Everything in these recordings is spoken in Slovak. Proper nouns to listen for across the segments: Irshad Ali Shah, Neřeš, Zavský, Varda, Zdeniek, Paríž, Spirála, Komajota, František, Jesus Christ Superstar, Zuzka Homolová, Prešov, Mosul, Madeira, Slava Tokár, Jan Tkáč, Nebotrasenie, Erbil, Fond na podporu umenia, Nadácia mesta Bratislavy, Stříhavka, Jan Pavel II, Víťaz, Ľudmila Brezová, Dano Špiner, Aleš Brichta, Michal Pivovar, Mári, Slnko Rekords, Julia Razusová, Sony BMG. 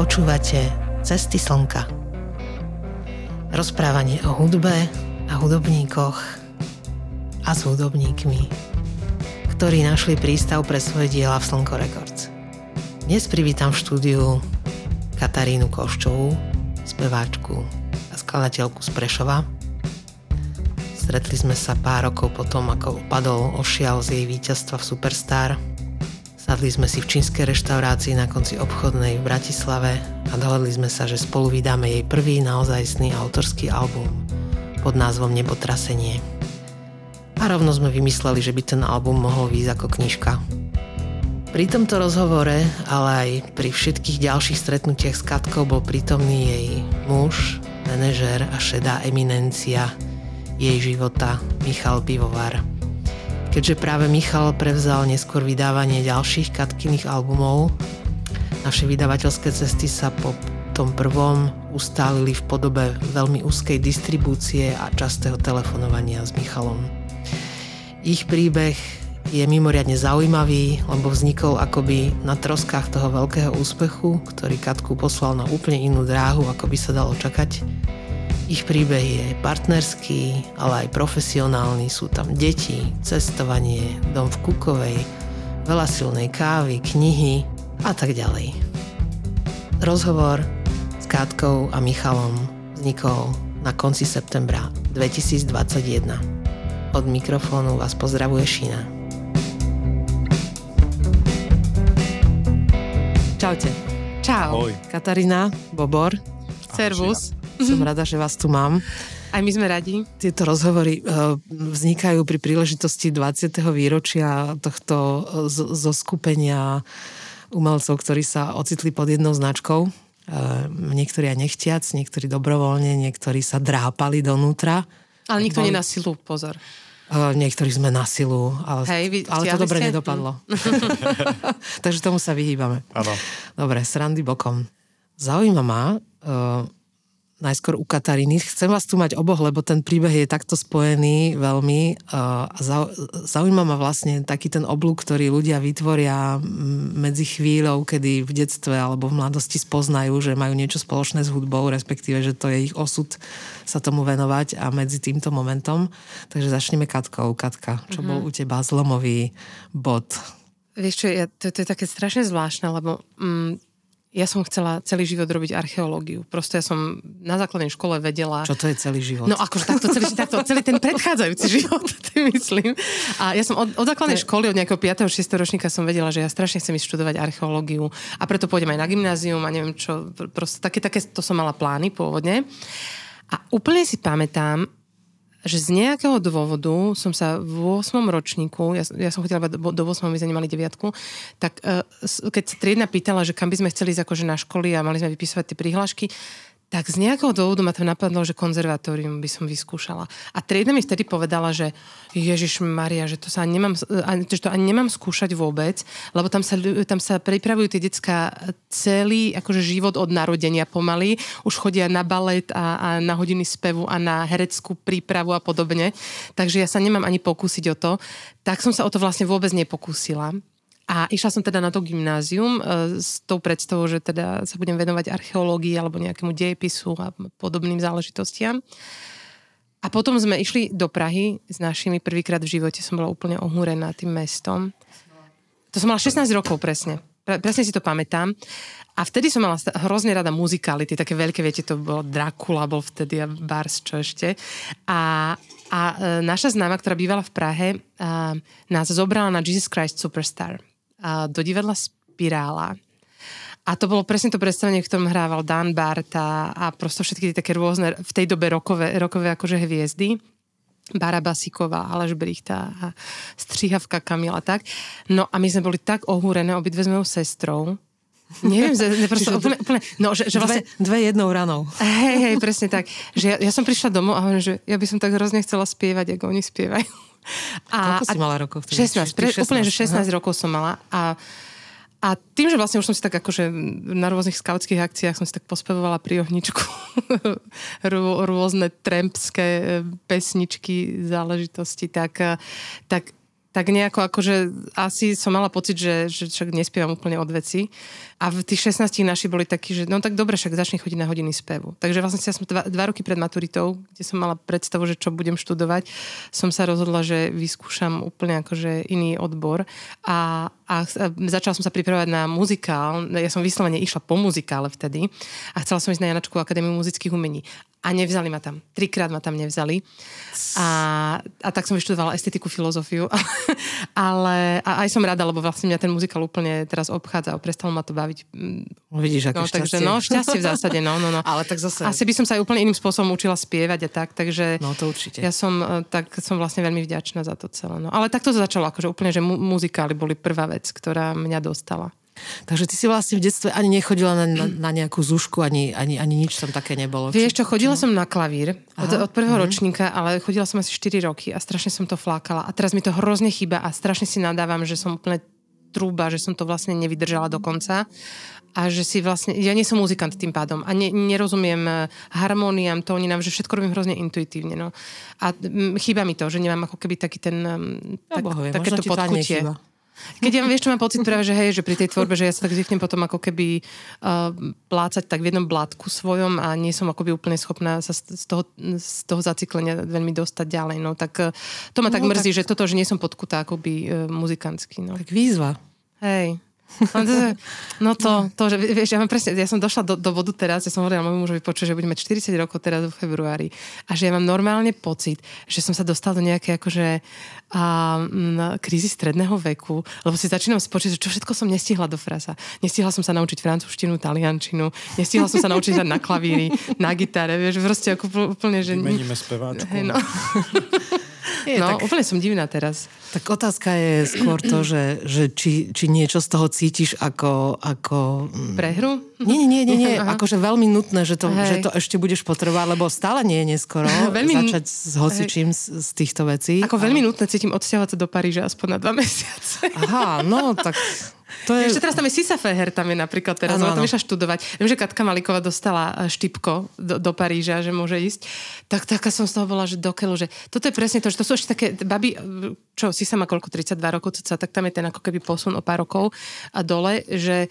Počúvate Cesty slnka. Rozprávanie o hudbe a hudobníkoch a s hudobníkmi, ktorí našli prístav pre svoje diela v Slnko Rekords. Dnes privítam v štúdiu Katarínu Koščovú, speváčku a skladateľku z Prešova. Stretli sme sa pár rokov potom, ako upadol ošial z jej víťazstva v Superstar. Sadli sme si v čínskej reštaurácii na konci obchodnej v Bratislave a dohodli sme sa, že spolu vydáme jej prvý naozajstný autorský album pod názvom Nebotrasenie. A rovno sme vymysleli, že by ten album mohol výjsť ako knižka. Pri tomto rozhovore, ale aj pri všetkých ďalších stretnutiach s Katkou bol prítomný jej muž, manažér a šedá eminencia jej života Michal Pivovar. Keďže práve Michal prevzal neskôr vydávanie ďalších Katkyných albumov, naše vydavateľské cesty sa po tom prvom ustálili v podobe veľmi úzkej distribúcie a častého telefonovania s Michalom. Ich príbeh je mimoriadne zaujímavý, lebo vznikol akoby na troskách toho veľkého úspechu, ktorý Katku poslal na úplne inú dráhu, ako by sa dalo čakať. Ich príbeh je partnerský, ale aj profesionálny. Sú tam deti, cestovanie, dom v Kukovej, veľa silnej kávy, knihy a tak ďalej. Rozhovor s Katkou a Michalom vznikol na konci septembra 2021. Od mikrofónu vás pozdravuje Šina. Čaute. Čau. Ahoj. Katarína, Bobor. Servus. Som rada, že vás tu mám. Aj my sme radi. Tieto rozhovory vznikajú pri príležitosti 20. výročia tohto zoskupenia umelcov, ktorí sa ocitli pod jednou značkou. Niektorí aj nechtiac, niektorí dobrovoľne, niektorí sa drápali donútra. Ale nikto nie na silu, pozor. Niektorí sme na silu, ale, ale to dobre nedopadlo. Takže tomu sa vyhýbame. Áno. Dobre, srandy bokom. Zaujíma ma... najskôr u Kataríny. Chcem vás tu mať oboch, lebo ten príbeh je takto spojený veľmi a zaujíma ma vlastne taký ten oblúk, ktorý ľudia vytvoria medzi chvíľou, kedy v detstve alebo v mladosti spoznajú, že majú niečo spoločné s hudbou, respektíve, že to je ich osud sa tomu venovať a medzi týmto momentom. Takže začneme Katkou. Katka, čo bol u teba zlomový bod? Vieš čo, to je také strašne zvláštne, lebo... Ja som chcela celý život robiť archeológiu. Proste ja som na základnej škole vedela... Čo to je celý život? No akože celý ten predchádzajúci život, tým myslím. A ja som od základnej školy, od nejakého 5. 6. ročníka som vedela, že ja strašne chcem ísť študovať archeológiu a preto pôjdem aj na gymnázium a neviem čo. Proste také to som mala plány pôvodne. A úplne si pamätám, že z nejakého dôvodu som sa v 8. ročníku, ja som chodila do 8. my sme nemali 9, tak keď triedna pýtala, že kam by sme chceli ísť akože na školy a mali sme vypísať tie prihlášky, tak z nejakého dôvodu ma tam napadlo, že konzervatórium by som vyskúšala. A triedna mi vtedy povedala, že Ježišmaria, že to sa nemám skúšať vôbec, lebo tam sa pripravujú tie decká celý akože život od narodenia pomaly. Už chodia na balet a na hodiny spevu a na hereckú prípravu a podobne. Takže ja sa nemám ani pokúsiť o to. Tak som sa o to vlastne vôbec nepokúsila. A išla som teda na to gymnázium s tou predstavou, že teda sa budem venovať archeológii alebo nejakému dejepisu a podobným záležitostiam. A potom sme išli do Prahy s našimi. Prvýkrát v živote som bola úplne ohúrená tým mestom. To som mala 16 rokov presne. Presne si to pamätám. A vtedy som mala hrozne rada muzikálity, také veľké, viete, to bolo Dracula, bol vtedy a Bars, čo ešte. A naša známa, ktorá bývala v Prahe, nás zobrala na Jesus Christ Superstar. Do divadla Spirála. A to bolo presne to predstavenie, v ktorom hrával Dan Barta a prosto všetky také rôzne, v tej dobe rokové akože hviezdy. Bára Basíková, Aleš Brichta a Stříhavka, Kamila, tak. No a my sme boli tak ohúrené, obidve sme sestrou. Neviem, proste úplne... No, že vlastne... dve jednou ranou. Hej, presne tak. Že ja som prišla domov a hovorím, že ja by som tak hrozne chcela spievať, ako oni spievajú. A koľko si mala rokov? 16. Úplne, že 16 rokov som mala a tým, že vlastne už som si tak akože na rôznych skautských akciách som si tak pospevovala pri ohničku rôzne trampské pesničky, záležitosti, tak tak nejako akože asi som mala pocit, že však nespievam úplne od veci. A v tých 16 naši boli takí, že no tak dobre, však začni chodiť na hodiny spevu. Takže vlastne ja som 2 roky pred maturitou, kde som mala predstavu, že čo budem študovať, som sa rozhodla, že vyskúšam úplne akože iný odbor. A začala som sa pripravovať na muzikál. Ja som vyslovene išla po muzikále vtedy a chcela som ísť na Janačku akadémiu muzických umení. A nevzali ma tam. 3-krát ma tam nevzali. A tak som vyštudovala estetiku, filozofiu. Ale a aj som rada, lebo vlastne mňa ten muzikál úplne teraz obchádza. Prestalo ma to baviť. Vidíš, aké šťastie. Takže, šťastie v zásade. No. Ale tak zase... Asi by som sa aj úplne iným spôsobom učila spievať a tak. Takže no, to určite. Ja som vlastne veľmi vďačná za to celé. No. Ale takto to začalo. Akože úplne, že muzikály boli prvá vec, ktorá mňa dostala. Takže ty si vlastne v detstve ani nechodila na nejakú zušku, ani nič tam také nebolo. Vieš čo, chodila som na klavír od prvého ročníka, ale chodila som asi 4 roky a strašne som to flákala. A teraz mi to hrozne chýba a strašne si nadávam, že som úplne trúba, že som to vlastne nevydržala do konca. A že si vlastne, ja nie som muzikant tým pádom a nerozumiem harmóniám, tóninám, že všetko robím hrozne intuitívne. No. A chýba mi to, že nemám ako keby taký ten takéto podkutie. Keď ja vieš, čo mám pocit práve, že hej, že pri tej tvorbe, že ja sa tak zvyknem potom ako keby plácať tak v jednom blátku svojom a nie som akoby úplne schopná sa z toho zaciklenia veľmi dostať ďalej, no tak to ma tak mrzí, tak... že toto, že nie som podkutá akoby muzikantsky, no. Tak výzva. Hej. No to, že vieš, ja som došla do bodu teraz, ja som hovorila môjmu mužovi, počuť, že budeme 40 rokov teraz v februári a že ja mám normálne pocit, že som sa dostala do nejakej akože krízy stredného veku, lebo si začínam spočítať, čo všetko som nestihla do frasa. Nestihla som sa naučiť francúzštinu, taliančinu, nestihla som sa naučiť hrať na klavíri, na gitare, vieš, proste ako úplne, že... Vymeníme speváčku. No. Tak, úplne som divná teraz. Tak otázka je skôr to, že či niečo z toho cítiš ako... Prehru? Nie. Akože veľmi nutné, že to ešte budeš potrebovať, lebo stále nie je neskoro začať s hocičím z týchto vecí. Ako veľmi nutné cítim odsťahovať sa do Paríža aspoň na 2 mesiace. Aha, no tak... To je... Ešte teraz tam je Sisa Feher, tam je napríklad teraz, ona tam išla študovať. Viem, že Katka Malíková dostala štipko do Paríža, že môže ísť. Tak taká som z toho bola, že dokeľu, že toto je presne to, že to sú ešte také baby, čo Sisa má koľko, 32 rokov, tak tam je ten ako keby posun o pár rokov a dole, že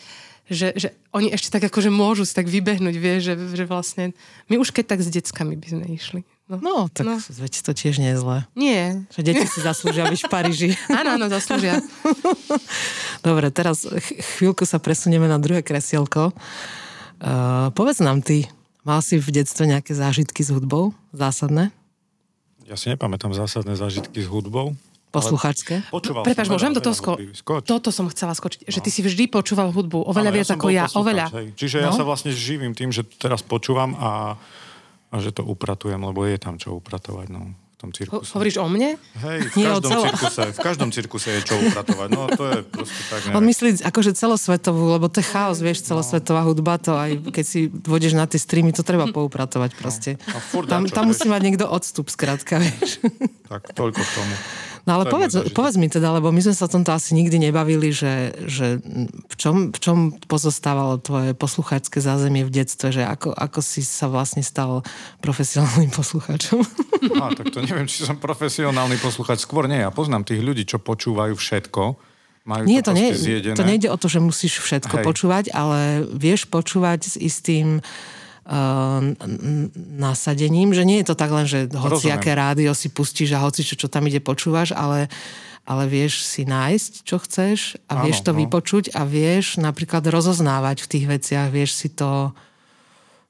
oni ešte tak akože môžu si tak vybehnúť, vieš, že vlastne my už keď tak s deckami by sme išli. No, tak veď to tiež nie je zlé. Nie. Že deti si zaslúžia byť v Paríži. Áno, zaslúžia. Dobre, teraz chvíľku sa presunieme na druhé kresielko. Povedz nám ty, mal si v detstve nejaké zážitky s hudbou? Zásadné? Ja si nepamätám zásadné zážitky s hudbou. Poslucháčské? Prepáč, môžem do toho skočiť? Toto som chcela skočiť, že ty si vždy počúval hudbu, oveľa viac ako ja, oveľa. Hej. Čiže ja sa vlastne živím tým, že teraz počúvam a že to upratujem, lebo je tam čo upratovať, no, v tom cirkuse. Hovoríš o mne? Hej, v každom cirkuse je čo upratovať, no, to je proste tak, neviem. On myslí akože celosvetovú, lebo to je chaos, vieš, celosvetová hudba, to aj keď si vodíš na tie streamy, to treba poupratovať proste. No. Tam musí mať niekto odstup, skrátka, vieš. Tak, toľko k tomu. No ale povedz mi teda, lebo my sme sa o tomto asi nikdy nebavili, že v čom pozostávalo tvoje poslucháčske zázemie v detstve, že ako si sa vlastne stal profesionálnym poslucháčom? Tak to neviem, či som profesionálny poslucháč. Skôr nie, ja poznám tých ľudí, čo počúvajú všetko. Nie, to nejde o to, že musíš všetko počúvať, ale vieš počúvať s istým nasadením, že nie je to tak len, že hociaké rádio si pustíš a hoci čo tam ide počúvaš, ale vieš si nájsť, čo chceš a vieš to vypočuť a vieš napríklad rozoznávať v tých veciach, vieš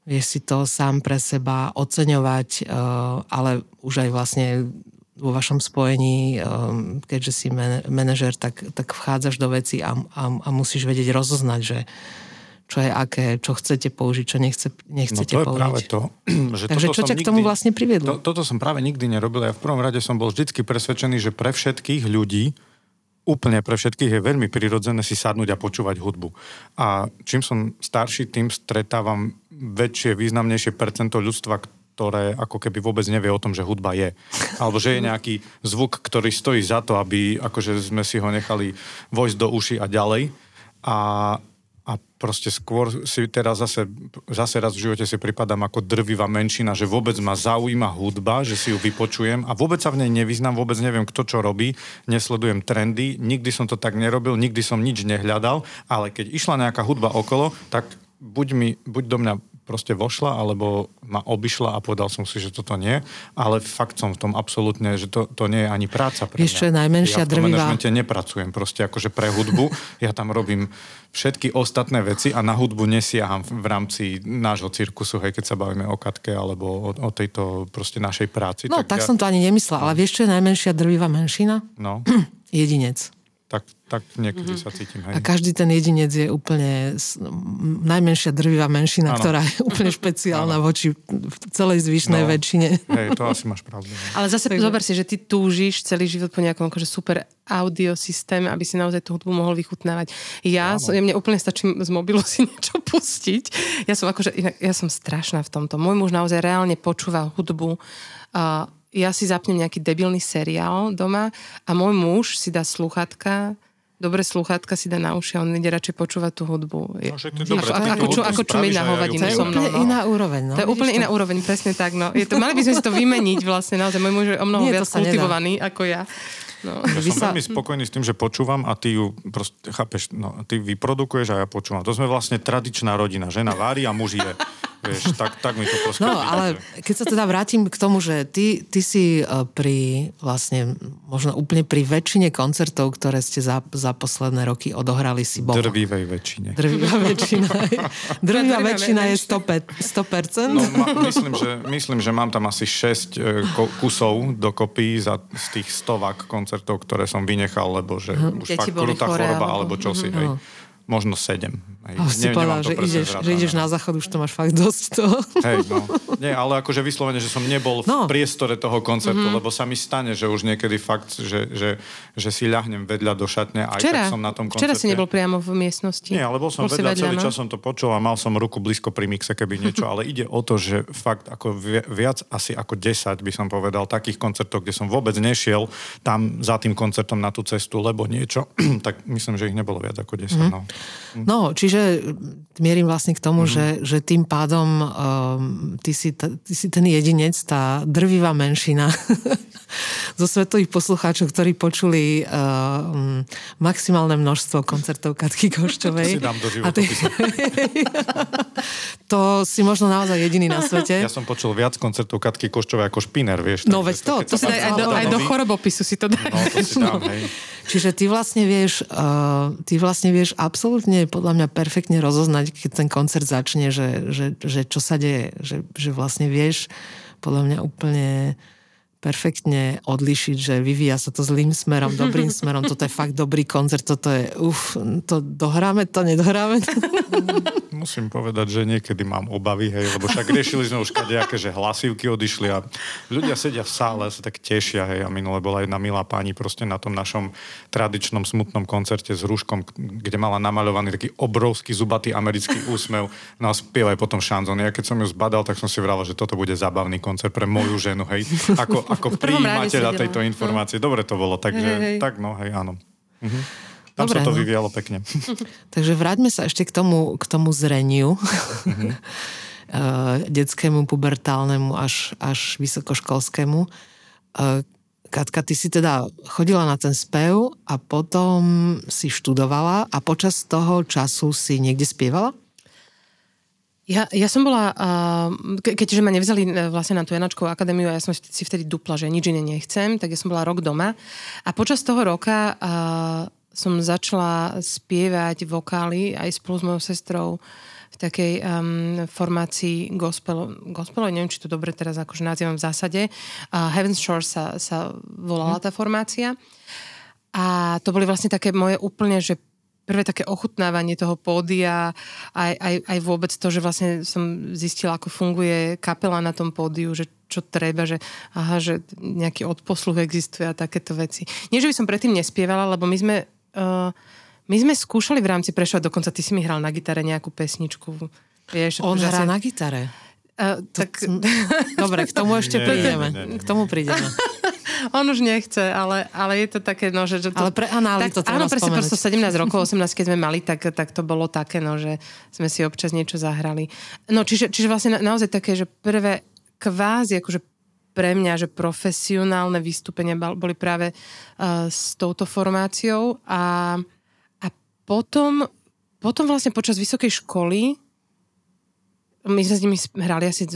si to sám pre seba oceňovať, ale už aj vlastne vo vašom spojení, keďže si manažér, tak vchádzaš do veci a musíš vedieť rozoznať, že čo je aké, čo chcete použiť, čo nechcete použiť. No to je použiť. Práve to. Že takže čo ťa k tomu vlastne priviedlo? Toto som práve nikdy nerobil. Ja v prvom rade som bol vždycky presvedčený, že pre všetkých ľudí, úplne pre všetkých je veľmi prirodzené si sadnúť a počúvať hudbu. A čím som starší, tým stretávam väčšie, významnejšie percento ľudstva, ktoré ako keby vôbec nevie o tom, že hudba je. Alebo že je nejaký zvuk, ktorý stojí za to, aby akože sme si ho nechali vojsť do uši a ďalej. A A proste skôr si teraz zase raz v živote si pripadám ako drvivá menšina, že vôbec ma zaujíma hudba, že si ju vypočujem a vôbec sa v nej nevyznám, vôbec neviem, kto čo robí, nesledujem trendy, nikdy som to tak nerobil, nikdy som nič nehľadal, ale keď išla nejaká hudba okolo, tak buď do mňa proste vošla, alebo ma obišla a povedal som si, že toto nie, ale fakt som v tom absolútne, že to nie je ani práca pre mňa. Vieš, čo je najmenšia drvivá? Ja v manažmente nepracujem proste akože pre hudbu, ja tam robím všetky ostatné veci a na hudbu nesiaham v rámci nášho cirkusu, hej, keď sa bavíme o Katke alebo o tejto proste našej práci. No, tak ja... som to ani nemyslela, ale vieš, čo je najmenšia drvivá menšina? No. Jedinec. Tak niekedy sa cítim. Hej. A každý ten jedinec je úplne najmenšia drvivá menšina, ano. Ktorá je úplne špeciálna voči celej zvyšnej väčšine. Hej, to asi máš pravdu. Ne? Ale zase zober si, že ty túžiš celý život po nejakom akože super audiosystém, aby si naozaj tú hudbu mohol vychutnávať. Mne úplne stačí z mobilu si niečo pustiť. Ja som strašná v tomto. Môj muž naozaj reálne počúva hudbu a ja si zapnem nejaký debilný seriál doma a môj muž si dá dobré slúchadka si dá na uši a on ide radšej počúvať tú hudbu. Ako čumiť na hovadinu so mnou. To je úplne iná úroveň. No. To je úplne iná úroveň, presne tak. No. Mali by sme si to vymeniť vlastne. Naozaj, môj muž je o mnoho viac kultivovaný ako ja. No. Ja som veľmi spokojný s tým, že počúvam a ty ju proste, chápeš, no, ty vyprodukuješ a ja počúvam. To sme vlastne tradičná rodina. Žena vári a muž je. Vieš, tak mi to proste... No, ale keď sa teda vrátim k tomu, že ty si pri vlastne, možno úplne pri väčšine koncertov, ktoré ste za posledné roky odohrali, si bol. Drvivá väčšina je 100%. No, myslím, že mám tam asi 6 kusov dokopy z tých 100 koncertov, ktoré som vynechal, lebo že už fakt krutá choroba, alebo čosi, hej. Možno 7. Si povedal, že ideš na záchod, už to máš fakt dosť toho. Hej, no. Nie, ale akože vyslovene, že som nebol v priestore toho koncertu, lebo sa mi stane, že už niekedy fakt, že si ľahnem vedľa do šatne, aj tak som na tom koncerte. Včera si nebol priamo v miestnosti. Nie, ale bol som vedľa, celý čas som to počul a mal som ruku blízko pri mixe, keby niečo, ale ide o to, že fakt ako viac asi ako 10 by som povedal, takých koncertov, kde som vôbec nešiel tam za tým koncertom na tú cestu, lebo niečo, tak myslím, že ich nebolo viac ako 10, no. No, čiže mierim vlastne k tomu, že tým pádom ty si ten jedinec, tá drvivá menšina zo svetových poslucháčov, ktorí počuli maximálne množstvo koncertov Katky Koščovej. To si možno naozaj jediný na svete. Ja som počul viac koncertov Katky Koščovej ako Špiner, vieš. No veď to si daj aj do chorobopisu si to dá. No, to si dám, hej. Čiže ty vlastne vieš absolútne podľa mňa perfektne rozoznať, keď ten koncert začne, že čo sa deje, že vlastne vieš podľa mňa úplne perfektne odlišiť, že vyvíja sa to zlým smerom, dobrým smerom, toto je fakt dobrý koncert, toto je to dohráme, to nedohráme. Musím povedať, že niekedy mám obavy, hej, lebo však riešili sme už kadejaké, že hlasivky odišli a ľudia sedia v sále a sa tak tešia, hej, a minule bola jedna milá pani proste na tom našom tradičnom smutnom koncerte s Rúškom, kde mala namaľovaný taký obrovský zubatý americký úsmev, no a spieva aj potom šanzón. Ja keď som ju zbadal, tak som si vral, že toto bude zábavný koncert pre moju ženu, hej, ako prijímateľa tejto informácie. Dobre to bolo, takže hej. Tak no, hej, áno. Mhm. Tam dobre, sa to vyvíjalo pekne. Takže vráťme sa ešte k tomu zreniu. Detskému, pubertálnemu až vysokoškolskému. Katka, ty si teda chodila na ten spev a potom si študovala a počas toho času si niekde spievala? Ja som bola, keďže ma nevzali vlastne na tú Janačkovú akadémiu a ja som si vtedy dupla, že nič iné nechcem, tak ja som bola rok doma a počas toho roka... som začala spievať vokály aj spolu s mojou sestrou v takej formácii gospel, neviem, či to dobre teraz akože nazývam v zásade. Heaven's Shore sa volala tá formácia. A to boli vlastne také moje úplne, že prvé také ochutnávanie toho pódia, aj vôbec to, že vlastne som zistila, ako funguje kapela na tom pódiu, že čo treba, že aha, že nejaký odposluch existuje a takéto veci. Nie, že by som predtým nespievala, lebo my sme skúšali v rámci Prešova, dokonca ty si mi hral na gitare nejakú pesničku. Vieš, on hrá na gitare? Tak... Dobre, k tomu ešte prídeme. On už nechce, ale je to také, no, že... Ale pre anály to treba spomenúť. Áno, proste 17 rokov, 18, keď sme mali, tak to bolo také, no, že sme si občas niečo zahrali. No, čiže vlastne naozaj také, že prvé kvázi, akože pre mňa, že profesionálne vystúpenia boli práve s touto formáciou a potom vlastne počas vysokej školy my sme s nimi hrali asi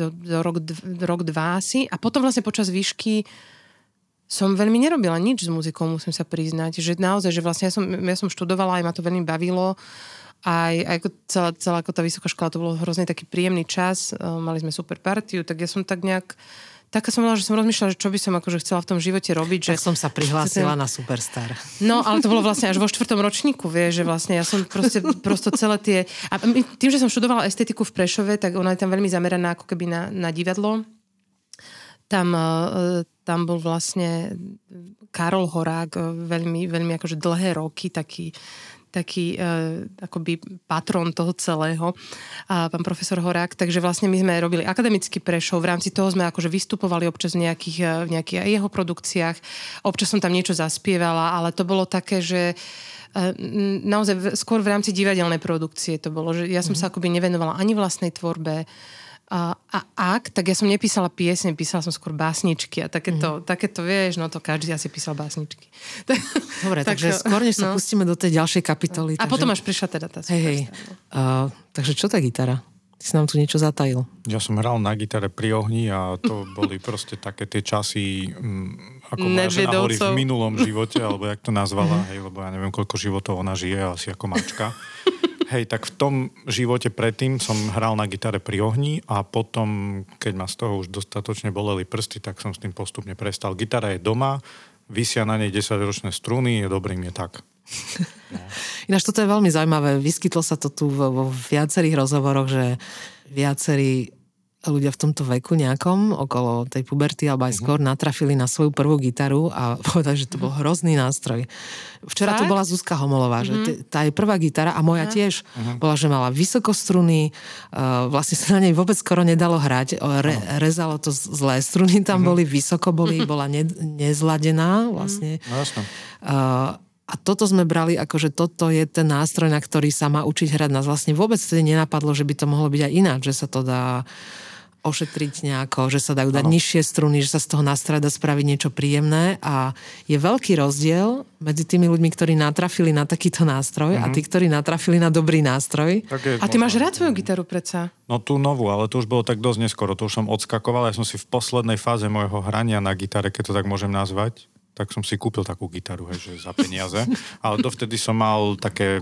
rok, dva asi a potom vlastne počas výšky som veľmi nerobila nič s muzikou, musím sa priznať, že naozaj, že vlastne ja som študovala, aj ma to veľmi bavilo, aj ako celá ako tá vysoká škola, to bolo hrozne taký príjemný čas, mali sme super partiu, tak ja som tak nejak taká som bola, že som rozmýšľala, že čo by som akože chcela v tom živote robiť. Tak že... som sa prihlásila na Superstar. No, ale to bolo vlastne až vo 4. ročníku, vieš, že vlastne ja som prosto celé tie... A tým, že som študovala estetiku v Prešove, tak ona je tam veľmi zameraná ako keby na divadlo. Tam bol vlastne Karol Horák veľmi, veľmi akože dlhé roky taký akoby patron toho celého, pán profesor Horák. Takže vlastne my sme robili akademický Prešov, v rámci toho sme akože vystupovali občas v nejakých jeho produkciách, občas som tam niečo zaspievala, ale to bolo také, že naozaj skôr v rámci divadelnej produkcie to bolo, že ja som sa akoby nevenovala ani vlastnej tvorbe, a ak, tak ja som nepísala piesne, písala som skôr básničky a takéto vieš, no to každý asi písal básničky. Dobre, takže skôr než sa pustíme do tej ďalšej kapitoly. A takže... potom až prišla teda tá Superstar. Takže čo tá gitara? Ty si nám tu niečo zatajil. Ja som hral na gitare pri ohni a to boli proste také tie časy, ako moja žena hovorí, v minulom živote, alebo jak to nazvala, hej, lebo ja neviem, koľko životov ona žije, asi ako mačka. Hej, tak v tom živote predtým som hral na gitare pri ohni a potom, keď ma z toho už dostatočne boleli prsty, tak som s tým postupne prestal. Gitara je doma, visia na nej 10-ročné struny, je dobrým, je tak. No. Ináč toto je veľmi zaujímavé. Vyskytlo sa to tu vo viacerých rozhovoroch, že viacerí ľudia v tomto veku nejakom, okolo tej puberty alebo aj skôr, natrafili na svoju prvú gitaru a povedali, že to bol hrozný nástroj. Včera tu bola Zuzka Homolová, že tá je prvá gitara a moja tiež bola, že mala vysokostruny, vlastne sa na nej vôbec skoro nedalo hrať, rezalo to zlé, struny tam boli, vysoko boli, bola nezladená vlastne. No jasno. A toto sme brali ako, že toto je ten nástroj, na ktorý sa má učiť hrať. Nás vlastne vôbec tedy nenapadlo, že by to mohlo byť aj ináč, že sa to dá ošetriť nejako, že sa dajú dať nižšie struny, že sa z toho nástroja dá spraviť niečo príjemné a je veľký rozdiel medzi tými ľuďmi, ktorí natrafili na takýto nástroj a tí, ktorí natrafili na dobrý nástroj. A ty máš rád svoju gitaru predsa? No tú novú, ale to už bolo tak dosť neskoro, to už som odskakoval, ja som si v poslednej fáze môjho hrania na gitare, keď to tak môžem nazvať, tak som si kúpil takú gitaru, hej, že za peniaze. Ale dovtedy som mal také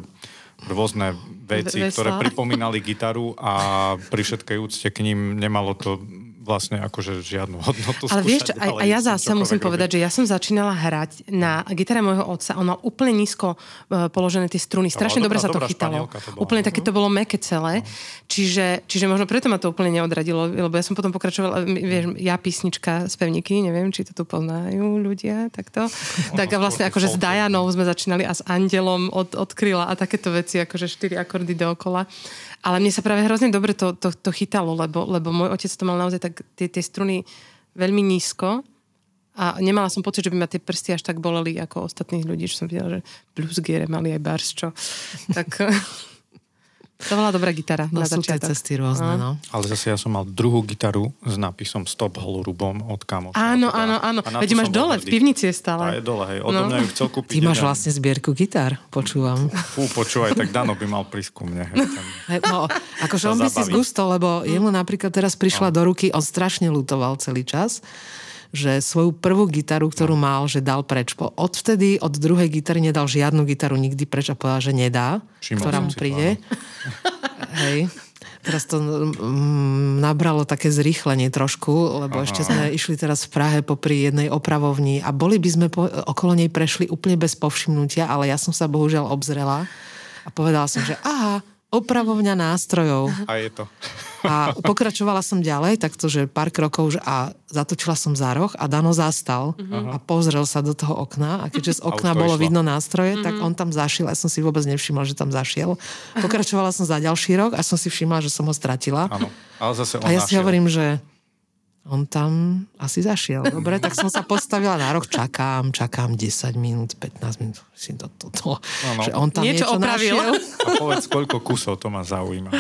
rôzne veci, ktoré pripomínali gitaru a pri všetkej úcte k ním nemalo to vlastne akože žiadnu hodnotu. Ale skúšať, vieš čo, a ja zase musím povedať, že ja som začínala hrať na gitare môjho otca, on mal úplne nízko položené tie struny, strašne dobre sa to chytalo. Úplne také to bolo mäkké celé, čiže možno preto ma to úplne neodradilo, lebo ja som potom pokračovala, vieš, ja písnička z Pevníky, neviem, či to tu poznajú ľudia, takto. Tak a vlastne akože s Dajanou sme začínali a s Andelom od Kryla a takéto veci, akože 4 akordy dookola. Ale mne sa práve hrozne dobre to chytalo, lebo môj otec to mal naozaj tak tie struny veľmi nízko a nemala som pocit, že by ma tie prsty až tak boleli ako ostatných ľudí, čo som videla, že bluesgere mali aj bars, čo. Tak to bola dobrá gitara na začiatok. Sú tie cesty rôzne, no. Ale zase ja som mal druhú gitaru s nápisom Stop holorubom od kamoša. Áno. Veď máš dole, v pivnici je stále. Tá je dole, hej. Odo mňa ju chcel kúpiť. Ty máš vlastne zbierku gitár, počúvam. Fú, počúvaj, tak Dano by mal prísť ku mne. No, akože on by si zgustol, lebo jemu napríklad teraz prišla do ruky, on strašne ľutoval celý čas, že svoju prvú gitaru, ktorú mal, že dal preč. Odvtedy od druhej gitary nedal žiadnu gitaru nikdy preč a povedal, že nedá, Šimol, ktorá mu príde. Hej. Teraz to nabralo také zrýchlenie trošku, lebo ešte sme išli teraz v Prahe popri jednej opravovni a boli by sme okolo nej prešli úplne bez povšimnutia, ale ja som sa bohužiaľ obzrela a povedala som, že aha, opravovňa nástrojov. A je to. A pokračovala som ďalej, takto, že pár krokov a zatočila som za roh a Dano zastal a pozrel sa do toho okna a keďže z okna bolo vidno nástroje, tak on tam zašiel a som si vôbec nevšimla, že tam zašiel. Pokračovala som za ďalší rok a som si všimla, že som ho stratila. Áno, ale zase on našiel. A ja si hovorím, že On tam asi zašiel. Dobre, tak som sa postavila na roh, čakám 10 minút, 15 minút. Že on tam niečo opravil. Našiel. A povedz, koľko kusov to ma zaujíma.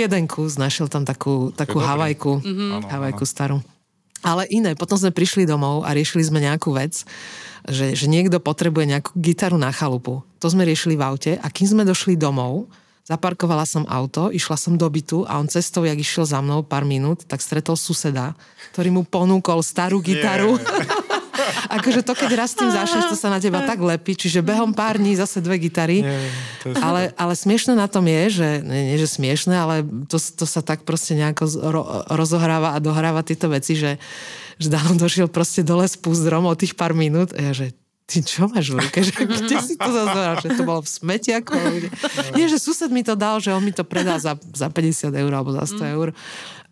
Jeden kus, našiel tam takú havajku, havajku starú. Ale iné, potom sme prišli domov a riešili sme nejakú vec, že niekto potrebuje nejakú gitaru na chalupu. To sme riešili v aute a kým sme došli domov, zaparkovala som auto, išla som do bytu a on cestou, jak išiel za mnou pár minút, tak stretol suseda, ktorý mu ponúkol starú gitaru. Yeah. Akože to, keď raz tým zašleš, to sa na teba tak lepí, čiže behom pár dní zase dve gitary. Yeah, ale smiešné na tom je, že nie že smiešné, ale to sa tak proste nejako rozohráva a dohráva tieto veci, že Dano došiel proste dole s púzdrom o tých pár minút a ja, že ty čo máš v ruke? Kde si to zazveral? Že to bolo v smetiaku? Nie, že sused mi to dal, že on mi to predá za 50 € alebo za 100 €.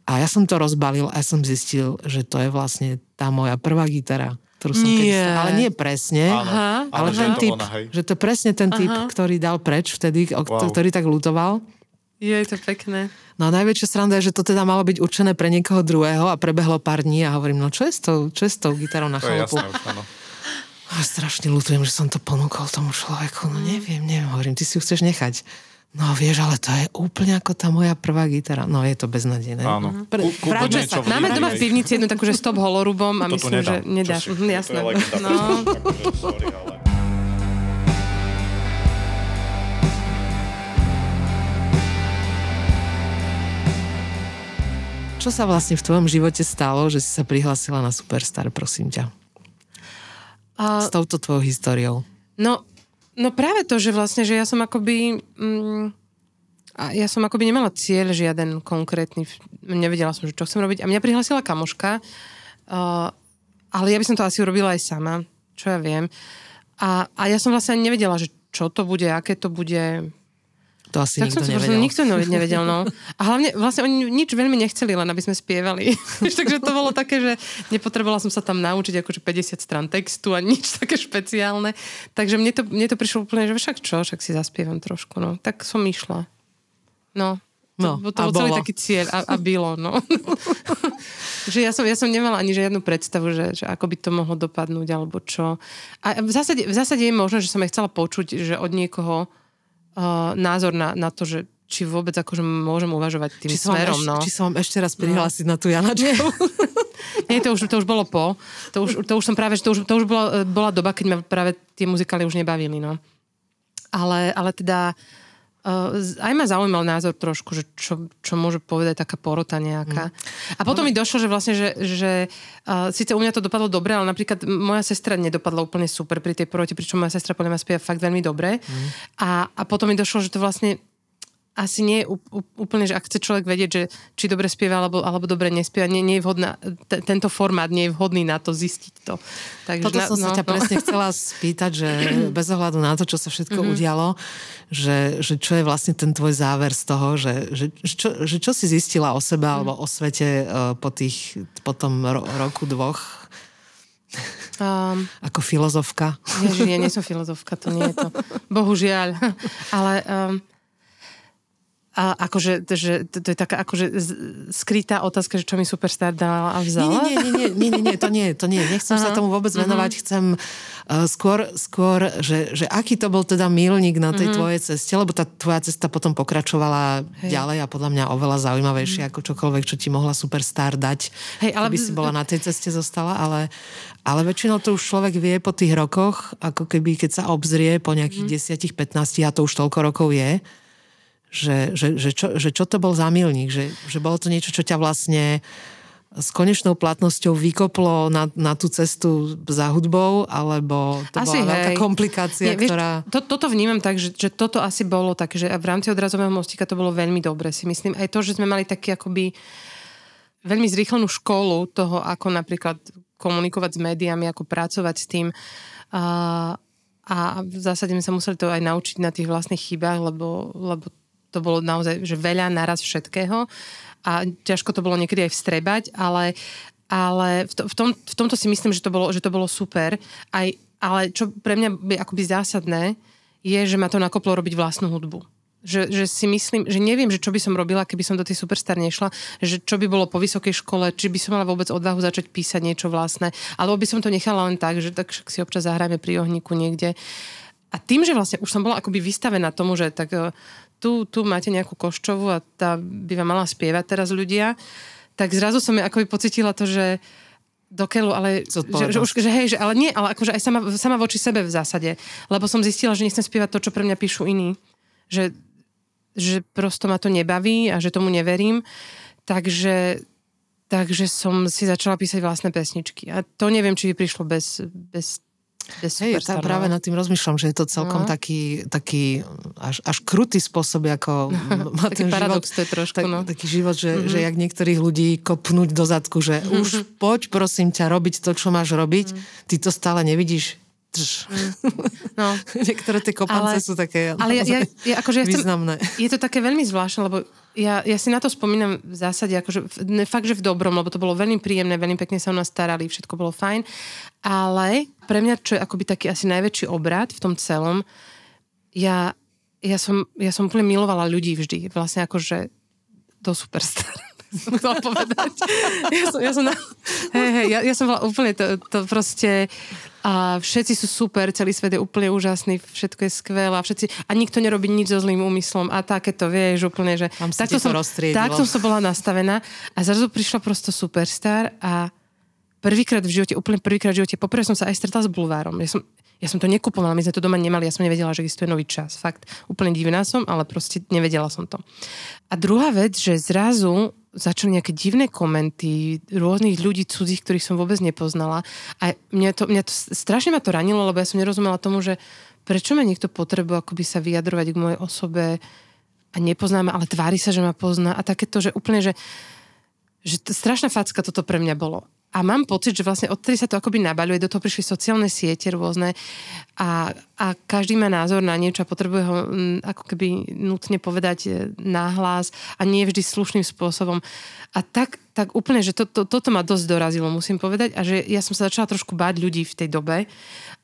A ja som to rozbalil a som zistil, že to je vlastne tá moja prvá gitara, ktorú som kedy... Ale nie presne. Áno, ale ten typ. Že to je presne ten typ, ktorý dal preč vtedy, ktorý tak ľutoval. Je to pekné. No najväčšia sranda je, že to teda malo byť určené pre niekoho druhého a prebehlo pár dní a hovorím, no čo je s tou gitarou na chalupu? Strašne ľutujem, že som to ponúkol tomu človeku. No neviem, hovorím, ty si ju chceš nechať. No vieš, ale to je úplne ako tá moja prvá gitara. No je to beznadejné. Áno. Máme doma v pivnici jednu takú, že stop holorubom a myslím, že nedá. Jasné. No. Sorry, ale... Čo sa vlastne v tvojom živote stalo, že si sa prihlásila na Superstar, prosím ťa? S touto tvojou históriou. No práve to, že vlastne, že ja som akoby nemala cieľ žiaden konkrétny, nevedela som, že čo chcem robiť a mňa prihlásila kamoška, ale ja by som to asi urobila aj sama, čo ja viem. A ja som vlastne ani nevedela, že čo to bude, aké to bude. To asi tak nikto nevedel. No. A hlavne vlastne oni nič veľmi nechceli, len aby sme spievali. Takže to bolo také, že nepotrebovala som sa tam naučiť akože 50 strán textu a nič také špeciálne. Takže mne to prišlo úplne, že však si zaspievam trošku. No. Tak som išla. To bol celý taký cieľ a bylo. No. Že ja som nemala ani žiadnu predstavu, že ako by to mohlo dopadnúť alebo čo. A v zásade je možné, že som aj chcela počuť, že od niekoho názor na to, že či vôbec akože môžem uvažovať tým smerom. Či sa vám ešte raz prihlásiť na tú Janačku? Nie, to už bolo po. To už bola doba, keď ma práve tie muzikály už nebavili. No. Ale teda aj ma zaujímal názor trošku, že čo môže povedať taká porota nejaká. A potom mi došlo, že vlastne, že síce u mňa to dopadlo dobre, ale napríklad moja sestra nedopadla úplne super pri tej porote, pričom moja sestra podľa mňa spieva fakt veľmi dobre. A potom mi došlo, že to vlastne asi nie je úplne, že ak chce človek vedieť, že či dobre spieva, alebo dobre nespieva, nie je vhodná, tento formát nie je vhodný na to, zistiť to. Takže toto som sa ťa presne chcela spýtať, že bez ohľadu na to, čo sa všetko udialo, že čo je vlastne ten tvoj záver z toho, že čo si zistila o sebe alebo o svete po tom roku dvoch? Ako filozofka? Ježiš, ja nie som filozofka, to nie je to. Bohužiaľ. Ale... A akože, že to je taká akože skrytá otázka, že čo mi Superstar dala a vzala? Nie, to nie. Nechcem sa tomu vôbec venovať, chcem skôr že aký to bol teda míľnik na tej tvojej ceste, lebo tá tvoja cesta potom pokračovala ďalej a podľa mňa oveľa zaujímavejšie ako čokoľvek, čo ti mohla Superstar dať, keby si bola na tej ceste zostala, ale väčšinou to už človek vie po tých rokoch, ako keby keď sa obzrie po nejakých 10-15 a to už toľko rokov je, Že čo to bol za milník, že bolo to niečo, čo ťa vlastne s konečnou platnosťou vykoplo na tú cestu za hudbou, alebo to asi bola veľká komplikácia, ktorá... Toto vnímam tak, že toto asi bolo tak, že v rámci Odrazového mostíka to bolo veľmi dobre, si myslím. Aj to, že sme mali taký akoby veľmi zrýchlenú školu toho, ako napríklad komunikovať s médiami, ako pracovať s tým a v zásade sme sa museli to aj naučiť na tých vlastných chybách, lebo to bolo naozaj že veľa naraz všetkého a ťažko to bolo niekedy aj vstrebať, ale v tomto si myslím, že to bolo super. Ale čo pre mňa je akoby zásadné, je, že ma to nakoplo robiť vlastnú hudbu. Že si myslím, že neviem, že čo by som robila, keby som do tej Superstar nešla, že čo by bolo po vysokej škole, či by som mala vôbec odvahu začať písať niečo vlastné, alebo by som to nechala len tak, že tak si občas zahrajme pri ohníku niekde. A tým, že vlastne už som bola akoby vystavená tomu, že tak tu máte nejakú Koščovu a tá by vám mala spievať teraz ľudia, tak zrazu som ja akoby pocitila to, že do keľu, ale ale akože aj sama voči sebe v zásade, lebo som zistila, že nechcem spievať to, čo pre mňa píšu iní, že prosto ma to nebaví a že tomu neverím, takže som si začala písať vlastné pesničky a to neviem, či by prišlo bez Superstar. Práve nad tým rozmýšľam, že je to celkom taký až krutý spôsob, ako má ten paradox život. To je trošku, Taký život, že jak niektorých ľudí kopnúť do zadku, že už poď, prosím ťa, robiť to, čo máš robiť. Ty to stále nevidíš. No. Niektoré tie kopance sú také ja významné. Je to také veľmi zvláštne, lebo ja si na to spomínam v zásade, akože, fakt, že v dobrom, lebo to bolo veľmi príjemné, veľmi pekne sa o nás starali, všetko bolo fajn, ale pre mňa, čo je akoby taký asi najväčší obrat v tom celom, ja som úplne milovala ľudí vždy, vlastne akože do Superstar. Som chcela povedať. Ja som bola úplne to proste. A všetci sú super, celý svet je úplne úžasný, všetko je skvelé a nikto nerobí nič so zlým úmyslom a takéto, vieš, úplne, že takto som bola nastavená a zrazu prišla prosto Superstar a prvýkrát v živote, poprvé som sa aj stretla s bulvárom. Ja som to nekupovala, my sme to doma nemali, ja som nevedela, že existuje Nový čas. Fakt, úplne divná som, ale proste nevedela som to. A druhá vec, že zrazu začali nejaké divné komenty rôznych ľudí cudzích, ktorých som vôbec nepoznala. A mňa to strašne ma to ranilo, lebo ja som nerozumela tomu, že prečo ma niekto potrebuje akoby sa vyjadrovať k mojej osobe a nepoznáme, ale tvári sa, že ma pozná. A takéto, že úplne, že strašná facka toto pre mňa bolo. A mám pocit, že vlastne odtedy sa to akoby nabaľuje, do toho prišli sociálne siete rôzne a každý má názor na niečo a potrebuje ho ako keby nutne povedať nahlas a nie vždy slušným spôsobom. A tak úplne, že toto ma dosť dorazilo, musím povedať, a že ja som sa začala trošku báť ľudí v tej dobe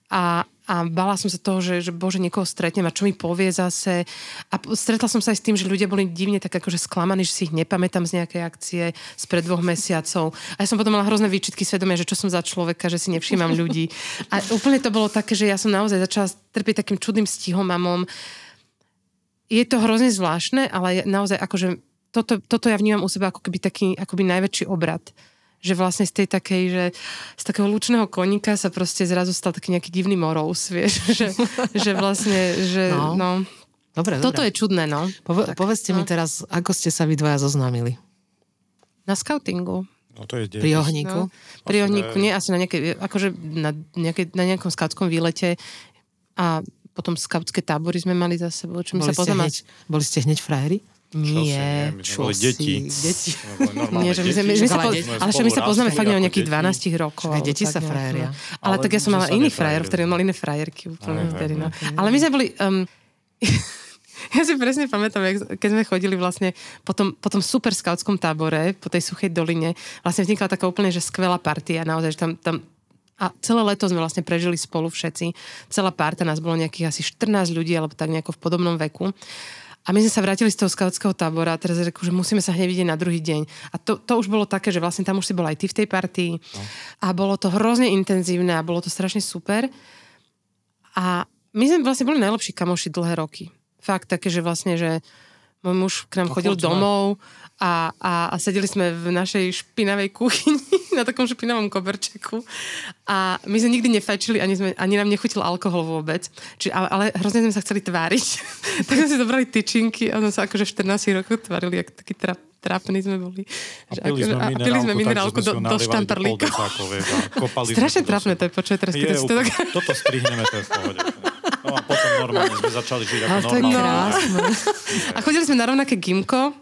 a bála som sa toho, že bože, niekoho stretnem a čo mi povie zase. A stretla som sa aj s tým, že ľudia boli divne tak akože sklamaní, že si ich nepamätám z nejakej akcie spred 2 mesiacov. A ja som potom mala hrozné výčitky svedomia, že čo som za človeka, že si nevšímam ľudí. A úplne to bolo také, že ja som naozaj začala trpiť takým čudným stihomamom. Je to hrozne zvláštne, ale naozaj akože toto ja vnímam u seba ako keby taký akoby najväčší obrat. Že vlastne z tej takej, že z takého lučného koníka sa proste zrazu stal taký nejaký divný morous, vieš, že vlastne, že no. Dobre. Toto je čudné, no. Povedzte mi teraz, ako ste sa vy dvaja zoznámili? Na skautingu. No to je pri ohníku? No. Pri ohníku, nie, asi na nejakej, akože na nejakom skautskom výlete a potom skautské tábory sme mali za sebou, čo my sa poznáme. Boli ste hneď frajeri? Nie, čo si. Deti. Nie, že my sa poznáme fakt o nejakých 12 rokov. Aj deti sa frajeria. Ale tak ja som mala iných frajerov, ktorý mal iné frajerky. Ale my sme boli... Ja si presne pamätám, keď sme chodili vlastne po tom super skautskom tábore, po tej suchej doline, vlastne vznikla taká úplne, že skvelá partia. Naozaj, že tam a celé leto sme vlastne prežili spolu všetci. Celá parta, nás bolo nejakých asi 14 ľudí, alebo tak nejako v podobnom veku. A my sme sa vrátili z toho skautského tábora a teraz reku, že musíme sa hneď vidieť na druhý deň. A to už bolo také, že vlastne tam už si bol aj ty v tej partii. No. A bolo to hrozne intenzívne a bolo to strašne super. A my sme vlastne boli najlepší kamoši dlhé roky. Fakt také, že vlastne, že môj muž k nám chodil domov a sedeli sme v našej špinavej kuchyni na takom špinavom koberčeku. A my sme nikdy nefajčili, ani nám nechutil alkohol vôbec. Ale hrozne sme sa chceli tváriť. Tak sme si dobrali tyčinky a sme sa akože v 14 rokoch tvárili, jak taký trápni sme boli. A pili sme minerálku do štamparlíka. Strašne trápne to je, počuť teraz. Toto strihneme, to je v pohode. No a potom normálne sme začali žiť ako normálne. A chodili sme na rovnaké gymko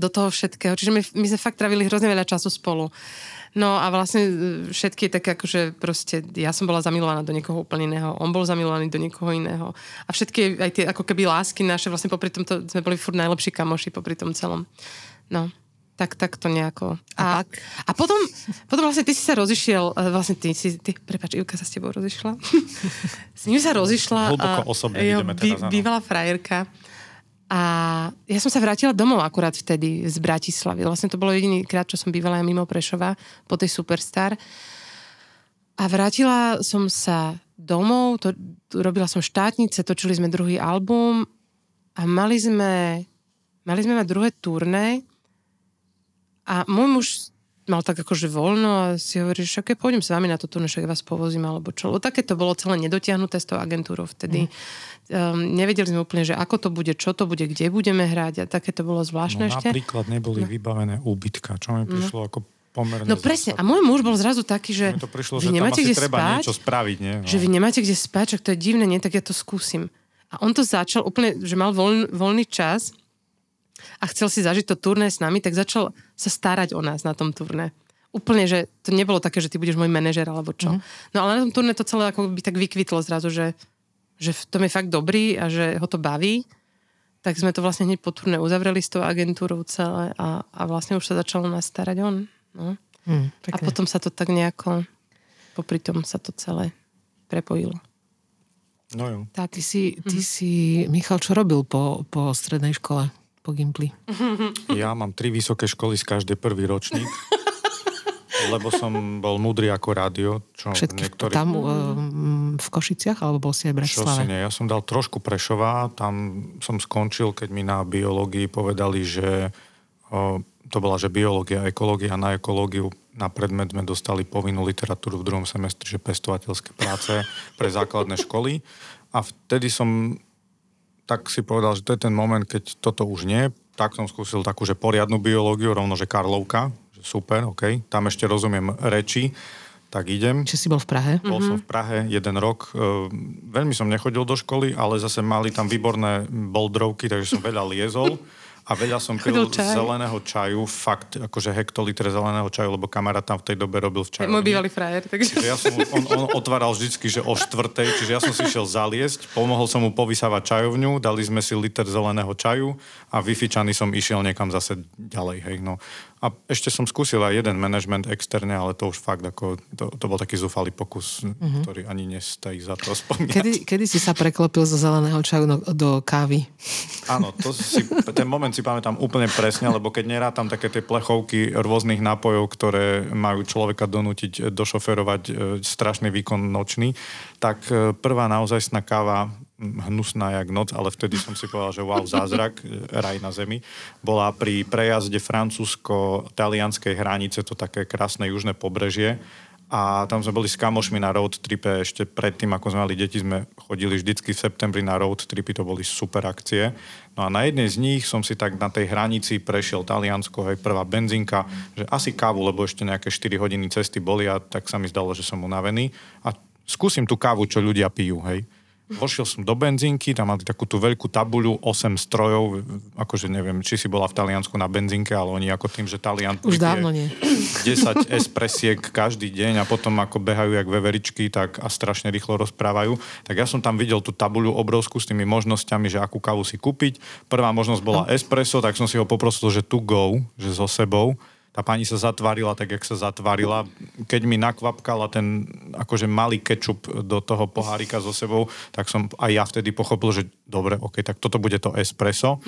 do toho všetkého. Čiže my sme fakt trávili hrozne veľa času spolu. No a vlastne všetky také akože proste, ja som bola zamilovaná do niekoho úplne iného, on bol zamilovaný do niekoho iného. A všetky aj tie ako keby lásky naše, vlastne popri tom sme boli furt najlepší kamoši popri tom celom. No. tak to nejako. A potom vlastne ty si sa rozišiel, vlastne ty prepáč, Ivka sa s tebou rozišla. S ním sa rozišla. Hlboko osobne ideme teraz. Bývalá frajerka. A ja som sa vrátila domov akurát vtedy z Bratislavy. Vlastne to bolo jediný krát, čo som bývala ja mimo Prešova po tej Superstar. A vrátila som sa domov, robila som štátnice, točili sme druhý album a mali sme mať druhé turné a môj muž mal tak akože voľno a si hovorí, že však pôjdem s vami na to turné, však vás povozím alebo čo. Také to bolo celé nedotiahnuté s tou agentúrou vtedy. Nevedeli sme úplne, že ako to bude, čo to bude, kde budeme hrať a také to bolo zvláštne ešte. Napríklad neboli vybavené úbytka, čo mi prišlo ako pomerne. No presne, a môj muž bol zrazu taký, že to prišlo, že vy nemáte kde spať, spraviť, nie? No. Že vy nemáte kde spať, tak to je divné, nie? Tak ja to skúsim. A on to začal úplne, že mal voľný čas a chcel si zažiť to turné s nami, tak začal sa starať o nás na tom turné. Úplne, že to nebolo také, že ty budeš môj manažer alebo čo. No ale na tom turné to celé ako by tak vykvitlo zrazu, že v tom je fakt dobrý a že ho to baví, tak sme to vlastne hneď po turné uzavreli s tou agentúrou celé a vlastne už sa začalo nás starať on. No. A potom sa to tak nejako, popri tom sa to celé prepojilo. No jo. Tak. Ty si, Michal, čo robil po strednej škole, po Gimply? Ja mám 3 vysoké školy z každej prvý ročník. Lebo som bol múdry ako rádio. Všetkých niektorý... tam v Košiciach, alebo bol si aj v Bratislave? Ja som dal trošku Prešova, tam som skončil, keď mi na biológii povedali, že to bola, že biológia, ekológia, na ekológiu na predmet sme dostali povinnú literatúru v 2. semestri, že pestovateľské práce pre základné školy. A vtedy som tak si povedal, že to je ten moment, keď toto už nie, tak som skúsil takú, že poriadnu biológiu, rovno, že Karlovka, super, okej. Tam ešte rozumiem reči, tak idem. Čiže si bol v Prahe? Bol som v Prahe 1 rok. Veľmi som nechodil do školy, ale zase mali tam výborné boldrovky, takže som veľa liezol a veľa som pil zeleného čaju, fakt, akože hektolitr zeleného čaju, lebo kamarát tam v tej dobe robil v čajovni. Môj bývalý frajer, takže... Ja som, on otváral vždycky, že o 4:00, čiže ja som si šiel zaliesť, pomohol som mu povysávať čajovňu, dali sme si liter zeleného čaju a vyfičaný som išiel niekam zase ďalej, hej, no. A ešte som skúsil aj jeden management externe, ale to už fakt, ako, to bol taký zúfalý pokus, ktorý ani nestojí za to spomínať. Kedy si sa preklopil zo zeleného čaju do kávy? Áno, ten moment si pamätám úplne presne, lebo keď nerátam také tie plechovky rôznych nápojov, ktoré majú človeka donútiť došoferovať strašný výkon nočný, tak prvá naozajstná káva, hnusná jak noc, ale vtedy som si povedal, že wow, zázrak, raj na zemi. Bola pri prejazde francúzsko-talianskej hranice, to také krásne južné pobrežie. A tam sme boli s kamošmi na road tripe, ešte predtým, ako sme mali deti, sme chodili vždycky v septembri na road tripy, to boli super akcie. No a na jednej z nich som si tak na tej hranici prešiel Taliansko, hej, prvá benzínka, že asi kávu, lebo ešte nejaké 4 hodiny cesty boli a tak sa mi zdalo, že som unavený. A skúsim tú kávu, čo ľudia pijú, hej. Vošiel som do benzínky, tam mali takú tú veľkú tabuľu, 8 strojov, akože neviem, či si bola v Taliansku na benzínke, ale oni ako tým, že Talian už dávno nie. 10 espressiek každý deň a potom ako behajú jak veveričky, tak a strašne rýchlo rozprávajú. Tak ja som tam videl tú tabuľu obrovskú s tými možnosťami, že akú kávu si kúpiť. Prvá možnosť bola espresso, tak som si ho poprosil, že to go, že so sebou. Tá pani sa zatvarila tak, jak sa zatvarila. Keď mi nakvapkala ten akože malý kečup do toho pohárika so sebou, tak som aj ja vtedy pochopil, že dobre, ok, tak toto bude to espresso.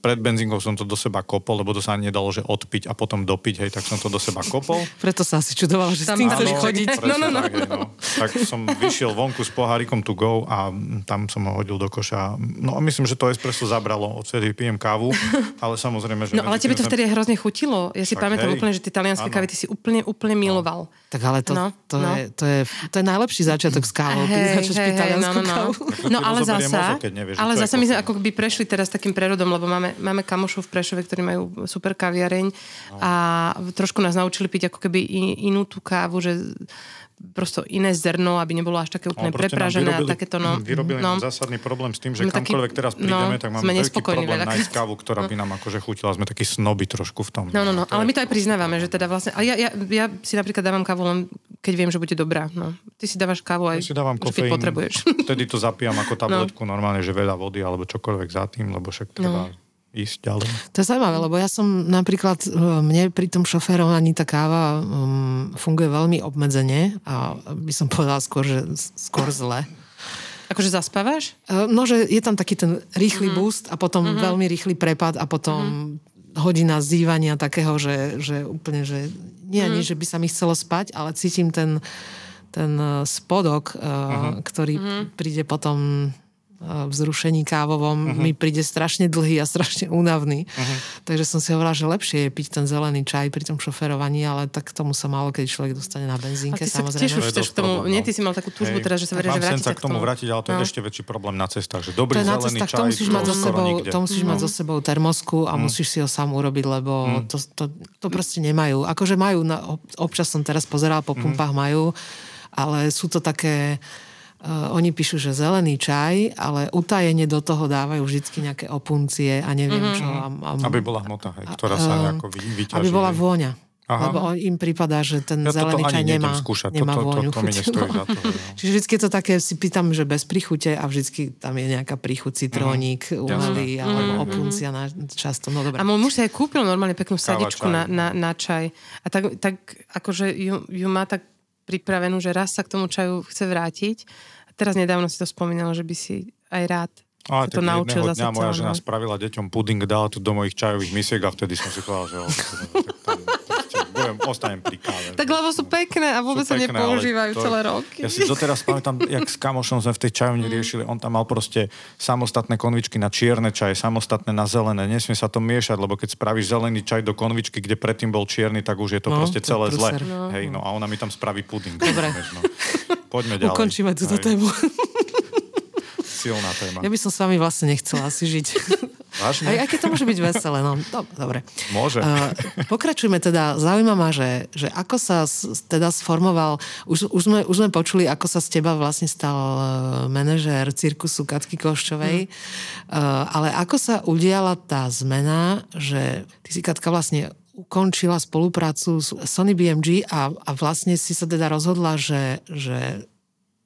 Pred benzínkou som to do seba kopol, lebo to sa nedalo, že odpiť a potom dopiť, hej, tak som to do seba kopol. Preto sa asi čudovala, že s tým chceš chodiť. No. Tak, hej, no. Tak som vyšiel vonku s pohárikom to go a tam som ho hodil do koša. No a myslím, že to espresso zabralo. Odvtedy pijem kávu, ale samozrejme, že... No ale tebe to vtedy hrozne chutilo. Ja si pamätám úplne, že tie talianské kávy ty si úplne miloval. Tak ale to je najlepší začiatok s kávou. Začaš piť talianskou kávu. No ale zasa my sme ako by prešli teraz takým prerodom, lebo máme kamošov v Prešove, ktorí majú super kaviareň a trošku nás naučili piť ako keby inú tú kávu, že prosto iné zrno, aby nebolo až také úplne prepražené a takéto no. Vyrobili nám zásadný problém s tým, že kamkoľvek teraz prídeme, tak máme veľký problém nájsť kávu, ktorá by nám akože chutila. Sme takí snoby trošku v tom. No, ale my to aj priznávame, že teda vlastne, ale ja si napríklad dávam kávu len keď viem, že bude dobrá. No. Ty si dávaš kávu aj si dávam kofeín, keď potrebuješ. Vtedy to zapijam ako tabletku normálne, že veľa vody alebo čokoľvek za tým, lebo však treba ísť ďalej. To je zaujímavé, lebo ja som napríklad, mne pri tom šoférovaní tá káva funguje veľmi obmedzene a by som povedala skôr, že skôr zle. Akože zaspávaš? No, že je tam taký ten rýchly boost a potom veľmi rýchly prepad a potom hodina zývania takého, že úplne, že nie ani, že by sa mi chcelo spať, ale cítim ten spodok, ktorý príde potom v zrušení kávovom, mi príde strašne dlhý a strašne únavný. Takže som si hovorila, že lepšie je piť ten zelený čaj pri tom šoferovaní, ale tak k tomu sa málo, keď človek dostane na benzínke, samozrejme. A ty sa tiež už k tomu, nie, ty si mal takú túžbu teraz, že sa veríš, že vrátiť sa k tomu. Vrátiť, ale to je ešte väčší problém na cestách, že dobrý zelený čaj, to musíš mať so sebou, termosku a musíš si ho sám urobiť, lebo to proste nemajú. Akože majú, občas som teraz pozeral, po pumpách majú, ale sú to také. Oni píšu, že zelený čaj, ale utajene do toho dávajú vždycky nejaké opuncie a neviem čo. Aby bola hmota, ktorá sa nejako vyťaží. Aby bola vôňa. Aha. Lebo im prípada, že ten zelený čaj nemá vôňu. To mi nestojí za to. Čiže vždycky je to také, si pýtam, že bez príchute a vždycky tam je nejaká príchuť, citrónik, umelý alebo opuncia na často. No, dobre. A môj muž si aj kúpil normálne peknú sadičku na čaj. A tak akože ju má tak pripravenú, že raz sa k tomu čaju chce vrátiť. A teraz nedávno si to spomínalo, že by si aj rád to naučil zase celé. Jedného dňa moja žena spravila deťom puding, dala to do mojich čajových misiek a vtedy som si povedal, že ostanem pri káve. Tak lebo sú pekné a vôbec sa nepoužívajú celé roky. Ja si doteraz pamätám, jak s kamošom sme v tej čajovni riešili, on tam mal proste samostatné konvičky na čierne čaje, samostatné na zelené. Nesmie sa to miešať, lebo keď spravíš zelený čaj do konvičky, kde predtým bol čierny, tak už je to proste celé zle. Hej, no a ona mi tam spraví puding. Dobre. No. Poďme ďalej. Ukončíme túto tému. Silná téma. Ja by som s vami vlastne nechcela asi žiť. Vážne? Aj keď to môže byť veselé, no. Dobre. Môže. Pokračujme teda. Zaujíma ma, že ako sa teda sformoval, už sme počuli, ako sa z teba vlastne stal manažér cirkusu Katky Koščovej, ale ako sa udiala tá zmena, že ty si, Katka, vlastne ukončila spoluprácu s Sony BMG a vlastne si sa teda rozhodla, že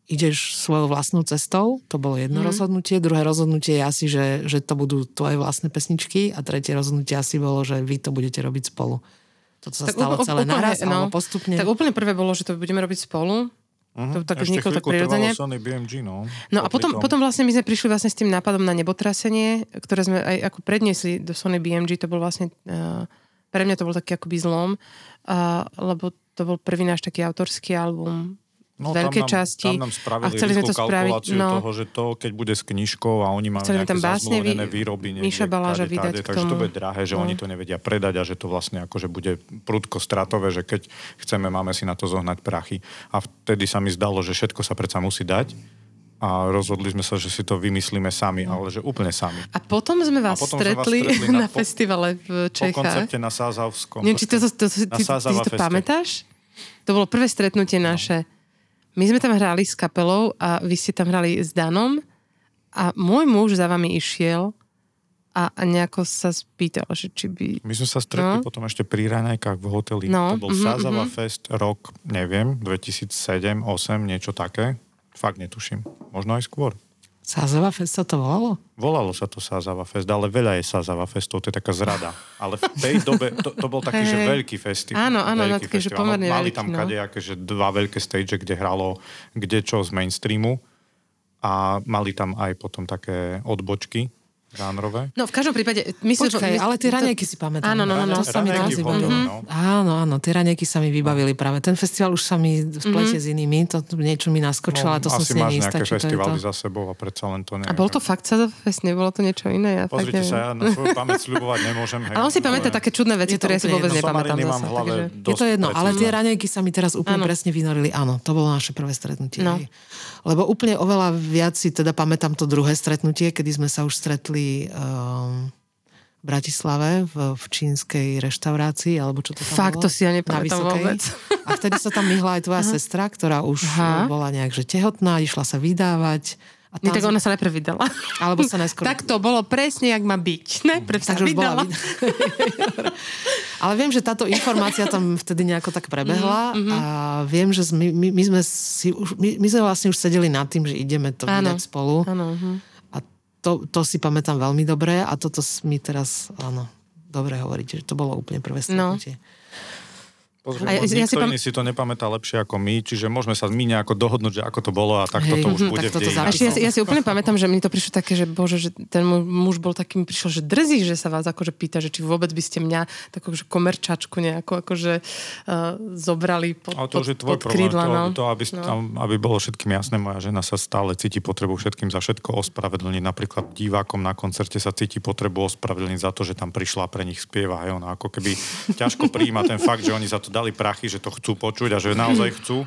ideš svojou vlastnou cestou, to bolo jedno rozhodnutie, druhé rozhodnutie je asi, že to budú tvoje vlastné pesničky a tretie rozhodnutie asi bolo, že vy to budete robiť spolu. Toto sa tak stalo celé naraz, alebo postupne. Tak úplne prvé bolo, že to budeme robiť spolu. To tak vzniklo tak prirodzene. Sony BMG, no a potom vlastne my sme prišli vlastne s tým nápadom na Nebotrasenie, ktoré sme aj ako predniesli do Sony BMG, to bol vlastne, pre mňa to bol taký akoby zlom, lebo to bol prvý náš taký autorský album. No, veľké časti. Tam nám spravili rýchlu kalkuláciu toho, že to, keď bude s knižkou a oni majú nejaké zazmluvené výroby, takže to bude drahé, že oni to nevedia predať a že to vlastne akože bude prudko stratové, že keď chceme, máme si na to zohnať prachy. A vtedy sa mi zdalo, že všetko sa predsa musí dať a rozhodli sme sa, že si to vymyslíme sami, ale že úplne sami. A potom sme vás stretli na festivale v Čechách. Po koncepte na Sázavskom. Neviem, či ty si to pamätáš? To bolo prvé stretnutie naše. My sme tam hrali s kapelou a vy ste tam hrali s Danom a môj muž za vami išiel a nejako sa spýtal, že či by... My sme sa stretli potom ešte pri raňajkách v hoteli. No. To bol Sázava Fest, rok, neviem, 2007, 2008, niečo také. Fakt netuším. Možno aj skôr. Sázava Fest sa to volalo? Volalo sa to Sázava Fest, ale veľa je Sázava Festov, to je taká zrada. Ale v tej dobe, to bol taký, že veľký festival. Áno, takže pomerne veľký. Mali tam kadejaké, že dva veľké stage, kde hralo, kde čo z mainstreamu a mali tam aj potom také odbočky žánrové. No, v každom prípade... Počkaj, ale tie raňajky si pamätám. Áno, to sa mi vybavilo. Áno, tie raňajky sa mi vybavili práve. Ten festival už sa mi vplete s inými, to niečo mi naskočilo, to som si neistá. Asi máš nejaké festivály za sebou a predsa len to neviem. A bol to fakt sa fest, nebolo to niečo iné? Ja pozrite sa, ja na svoju pamäť sľubovať nemôžem. A on si pamätá také čudné veci, ktoré ja si vôbec nepamätám. Je to jedno, ale tie raňajky sa mi teraz úplne presne vynorili. Áno, to bolo naše prvé stretnutie. Lebo úplne oveľa viac si teda pamätám to druhé stretnutie, kedy sme sa už stretli v Bratislave v čínskej reštaurácii, alebo čo to tam fakt, bolo? Fakt, to si ja nepamätám vôbec. A vtedy sa tam myhla aj tvoja sestra, ktorá už bola nejak že tehotná, išla sa vydávať. A tam... tak ona sa najprv vydala. Alebo sa najskôr... Tak to bolo presne, jak má byť. Najprv sa vydala. Ale viem, že táto informácia tam vtedy nejako tak prebehla a viem, že my sme vlastne už sedeli nad tým, že ideme to vydať spolu. Áno, to si pamätám veľmi dobre a toto mi teraz, áno, dobre hovoríte, že to bolo úplne prvé stretnutie. No. Pozrieme, si to nepamätá lepšie ako my, čiže môžeme sa my nejako dohodnúť, že ako to bolo a takto to už bude v dejinách. Ja si úplne pamätám, že mi to prišlo také, že bože, že ten muž bol taký, mi prišiel, že drzí, že sa vás akože pýta, že či vôbec by ste mňa takú komerčačku nejako akože zobrali pod krídla. Ale to už je tvoj problém, aby bolo všetkým jasné, moja žena sa stále cíti potrebu všetkým za všetko ospravedlniť. Napríklad divákom na koncerte sa cíti potrebu ospravedlniť za to, že tam prišla pre nich spieva, hej, ona ako keby ťažko prijíma ten fakt, že oni za to dali prachy, že to chcú počuť a že naozaj chcú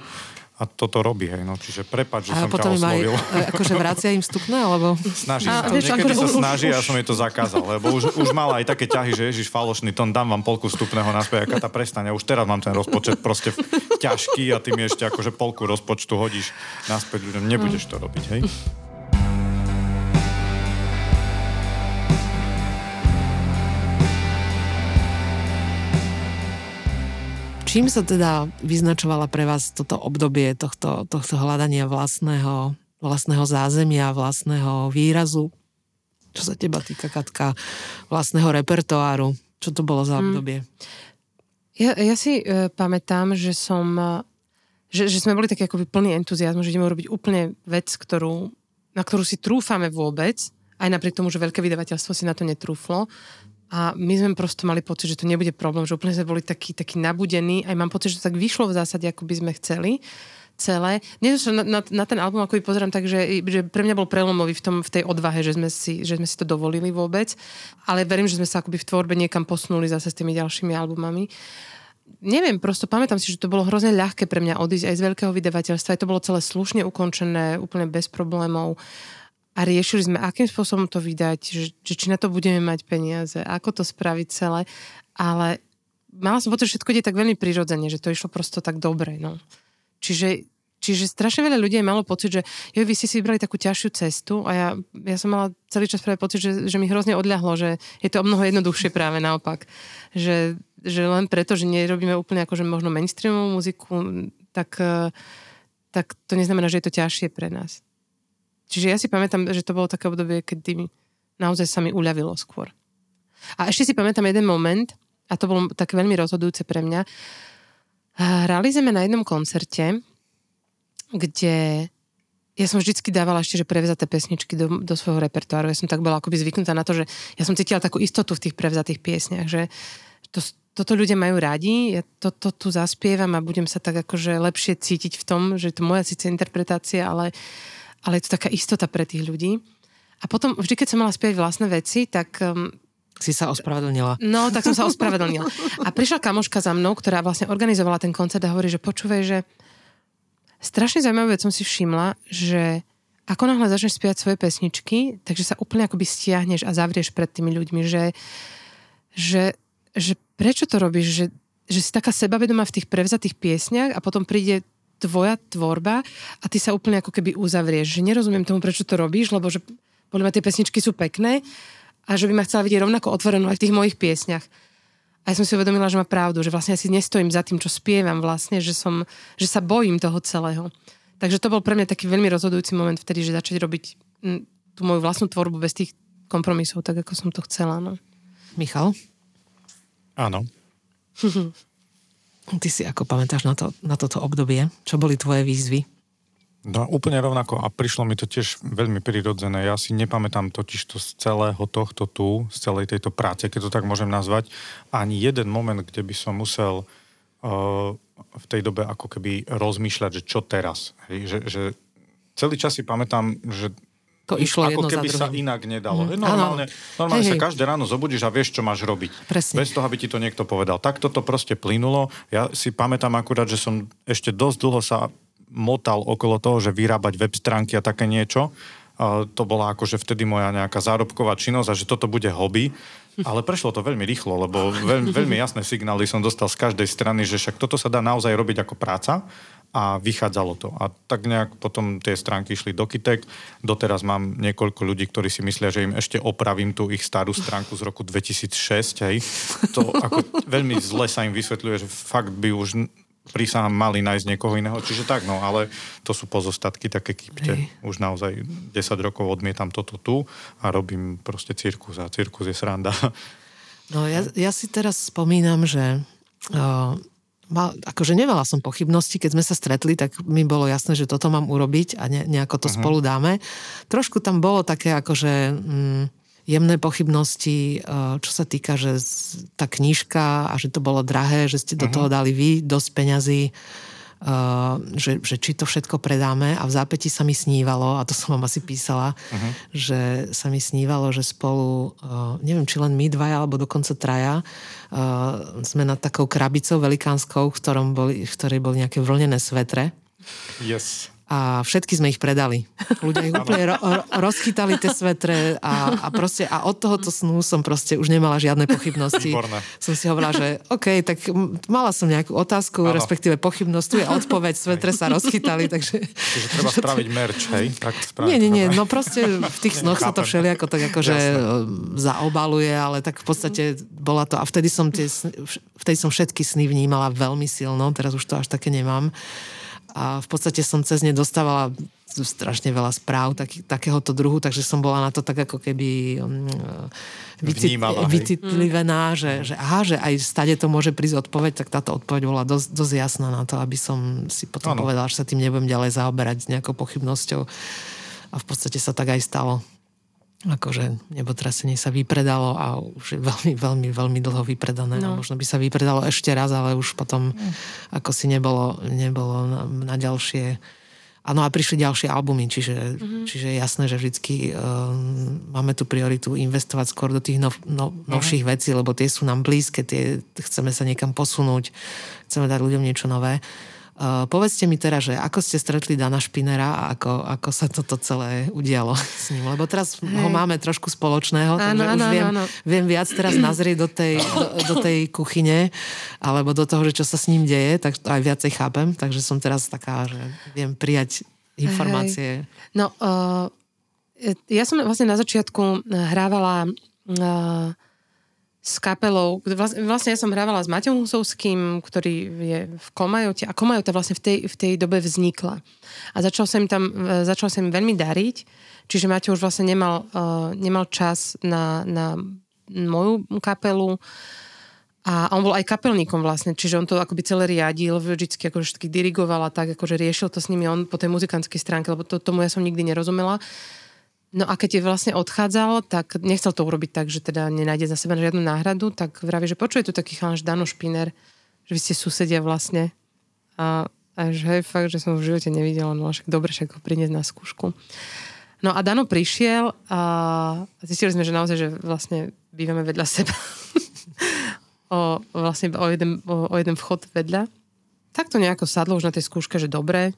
a toto robí, hej, no, čiže prepáč, že som ťa oslovil. A akože vracia im stupné, alebo... Snaží sa, niekedy sa snaží a som jej to zakázal, lebo už mala aj také ťahy, že ježiš, falošný, tom dám vám polku stupného naspäť, a Kata, prestaň, už teraz mám ten rozpočet proste ťažký a ty mi ešte akože polku rozpočtu hodíš naspäť, ľuďom, nebudeš to robiť, hej. Čím sa teda vyznačovala pre vás toto obdobie tohto hľadania vlastného zázemia, vlastného výrazu? Čo sa teba týka, Katka, vlastného repertoáru? Čo to bolo za obdobie? Ja si pamätám, že sme boli taký akoby plný entuziazmu, že ideme robiť úplne vec, na ktorú si trúfame vôbec, aj napriek tomu, že veľké vydavateľstvo si na to netrúflo. A my sme prosto mali pocit, že to nebude problém, že úplne sme boli takí nabudení. Aj mám pocit, že to tak vyšlo v zásade, ako by sme chceli celé. Dnes na ten album akoby pozerám tak, že pre mňa bol prelomový v tej odvahe, že sme si to dovolili vôbec. Ale verím, že sme sa akoby v tvorbe niekam posunuli zase s tými ďalšími albumami. Neviem, prosto pamätám si, že to bolo hrozne ľahké pre mňa odísť aj z veľkého vydavateľstva. Aj to bolo celé slušne ukončené, úplne bez problémov. A riešili sme, akým spôsobom to vydať, že či na to budeme mať peniaze, ako to spraviť celé, ale mala som pocit, že všetko ide tak veľmi prirodzene, že to išlo prosto tak dobre. No. Čiže strašne veľa ľudí malo pocit, že vy ste si vybrali takú ťažšiu cestu a ja som mala celý čas práve pocit, že mi hrozne odľahlo, že je to o mnoho jednoduchšie práve naopak. Že len preto, že nerobíme úplne akože možno mainstreamovú muziku, tak to neznamená, že je to ťažšie pre nás. Čiže ja si pamätám, že to bolo také obdobie, kedy naozaj sa mi uľavilo skôr. A ešte si pamätám jeden moment, a to bolo také veľmi rozhodujúce pre mňa. Hrali sme na jednom koncerte, kde ja som vždycky dávala ešte, že prevzaté pesničky do svojho repertoáru. Ja som tak bola akoby zvyknutá na to, že ja som cítila takú istotu v tých prevzatých piesniach, že toto ľudia majú radi, ja toto tu zaspievam a budem sa tak akože lepšie cítiť v tom, že to moja síce interpretácia, ale je to taká istota pre tých ľudí. A potom, vždy, keď som mala spievať vlastné veci, tak... Si sa ospravedlnila. No, tak som sa ospravedlnila. A prišla kamoška za mnou, ktorá vlastne organizovala ten koncert a hovorí, že počúvaj, že strašne zaujímavú vec som si všimla, že ako náhle začneš spievať svoje pesničky, takže sa úplne akoby stiahneš a zavrieš pred tými ľuďmi, že prečo to robíš? Že si taká sebavedomá v tých prevzatých piesniach a potom príde tvoja tvorba a ty sa úplne ako keby uzavrieš, že nerozumiem tomu, prečo to robíš, lebo že podľa mňa tie pesničky sú pekné a že by ma chcela vidieť rovnako otvorenú aj v tých mojich piesňach. A ja som si uvedomila, že má pravdu, že vlastne ja si nestojím za tým, čo spievam vlastne, že sa bojím toho celého. Takže to bol pre mňa taký veľmi rozhodujúci moment vtedy, že začať robiť tú moju vlastnú tvorbu bez tých kompromisov, tak ako som to chcela. No. Michal? Áno. Ty si ako pamätáš na toto obdobie? Čo boli tvoje výzvy? No úplne rovnako a prišlo mi to tiež veľmi prirodzené. Ja si nepamätám totiž to z celého tohto tu, z celej tejto práce, keď to tak môžem nazvať, ani jeden moment, kde by som musel v tej dobe ako keby rozmýšľať, že čo teraz. Hej? Že celý čas si pamätám, že to išlo ako keby sa inak nedalo. Normálne sa každé ráno zobudíš a vieš, čo máš robiť. Presne. Bez toho, aby ti to niekto povedal. Tak toto proste plynulo. Ja si pamätám akurát, že som ešte dosť dlho sa motal okolo toho, že vyrábať web stránky a také niečo. To bola akože vtedy moja nejaká zárobková činnosť a že toto bude hobby. Ale prešlo to veľmi rýchlo, lebo veľmi jasné signály som dostal z každej strany, že však toto sa dá naozaj robiť ako práca. A vychádzalo to. A tak nejak potom tie stránky išli do kytek. Doteraz mám niekoľko ľudí, ktorí si myslia, že im ešte opravím tú ich starú stránku z roku 2006. Hej. To ako veľmi zle sa im vysvetľuje, že fakt by už prísahám, mali nájsť niekoho iného. Čiže tak, no, ale to sú pozostatky také kýpte. Už naozaj 10 rokov odmietam toto tu a robím proste cirkus a cirkus je sranda. No, ja si teraz spomínam, že akože nemala som pochybnosti, keď sme sa stretli, tak mi bolo jasné, že toto mám urobiť a nejako to spolu dáme. Trošku tam bolo také akože jemné pochybnosti, čo sa týka, že tá knižka a že to bolo drahé, že ste do toho dali vy dosť peňazí, že či to všetko predáme, a v zápäti sa mi snívalo, a to som vám asi písala, že sa mi snívalo, že spolu, neviem, či len my dvaja, alebo dokonca traja, sme nad takou krabicou velikánskou, v ktorej boli nejaké vlnené svetre. Yes. A všetky sme ich predali. Ľudia ich úplne rozchytali tie svetre a proste, a od tohoto snu som proste už nemala žiadne pochybnosti. Výborné. Som si hovorila, že OK, tak mala som nejakú otázku, respektíve pochybnosť, tu je odpoveď, svetre sa rozchytali, takže... Čiže treba spraviť merch, hej? Tak nie, no proste v tých snoch sa to všelijako tak akože zaobaluje, ale tak v podstate bola to... A vtedy som všetky sny vnímala veľmi silno, teraz už to až také nemám. A v podstate som cez ne dostávala strašne veľa správ takéhoto druhu, takže som bola na to tak ako keby vycitlivená, že aj stade to môže prísť odpoveď, tak táto odpoveď bola dosť jasná na to, aby som si potom povedala, že sa tým nebudem ďalej zaoberať s nejakou pochybnosťou. A v podstate sa tak aj stalo. Akože Nebotrasenie sa vypredalo a už je veľmi, veľmi, veľmi dlho vypredané. No. A možno by sa vypredalo ešte raz, ale už potom ako si nebolo na ďalšie... Áno, a prišli ďalšie albumy, čiže je jasné, že vždycky máme tú prioritu investovať skôr do tých novších vecí, lebo tie sú nám blízke, tie chceme sa niekam posunúť, chceme dať ľuďom niečo nové. Povedzte mi teraz, že ako ste stretli Dana Špinera a ako sa toto celé udialo s ním, lebo teraz ho máme trošku spoločného, takže viem viac teraz nazrieť do tej kuchyne, alebo do toho, že čo sa s ním deje, tak to aj viacej chápem, takže som teraz taká, že viem prijať informácie. Hej. No, ja som vlastne na začiatku hrávala s kapelou, vlastne ja som hrávala s Maťom Husovským, ktorý je v Komajote, a Komajota vlastne v tej dobe vznikla. A začal sa im veľmi dariť, čiže Maťo už vlastne nemal čas na moju kapelu, a on bol aj kapelníkom vlastne, čiže on to akoby celé riadil, vždycky akože všetky dirigoval a tak, akože riešil to s nimi on po tej muzikantskej stránke, lebo tomu ja som nikdy nerozumela. No a keď je vlastne odchádzal, tak nechcel to urobiť tak, že teda nenájde za seba žiadnu náhradu, tak vraví, že počuje tu taký chalan, Dano Špiner, že vy ste susedia vlastne. A že hej, fakt, že som v živote nevidela, no však dobre, však ho priniesť na skúšku. No a Dano prišiel a zistili sme, že naozaj, že vlastne bývame vedľa seba. o jeden vchod vedľa. Tak to nejako sadlo už na tej skúške, že dobre.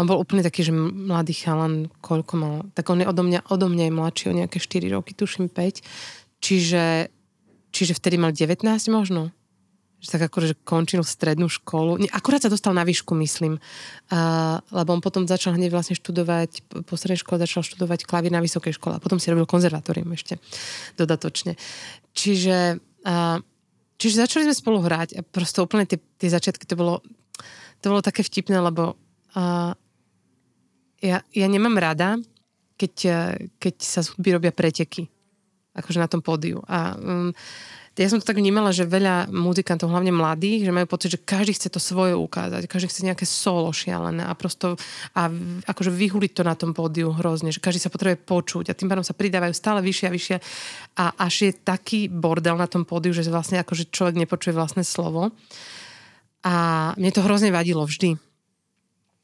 On bol úplne taký, že mladý chalan, koľko mal, tak on je odo mňa je mladší o nejaké 4 roky, tuším 5, čiže vtedy mal 19 možno, že tak akože končil strednú školu, akurát sa dostal na výšku, myslím, lebo on potom začal hneď vlastne študovať, po strednej škole začal študovať klavír na vysokej škole a potom si robil konzervatórium ešte dodatočne. Čiže začali sme spolu hrať a prosto úplne tie začiatky, to bolo také vtipné, lebo ja nemám rada, keď sa z hudby robia preteky. Akože na tom pódiu. A ja som to tak vnímala, že veľa muzikantov, hlavne mladých, že majú pocit, že každý chce to svoje ukázať. Každý chce nejaké solo šialené a prosto akože vyhuliť to na tom pódiu hrozne. Že každý sa potrebuje počuť a tým pádom sa pridávajú stále vyššie a vyššie. A až je taký bordel na tom pódiu, že vlastne akože človek nepočuje vlastné slovo. A mne to hrozne vadilo vždy.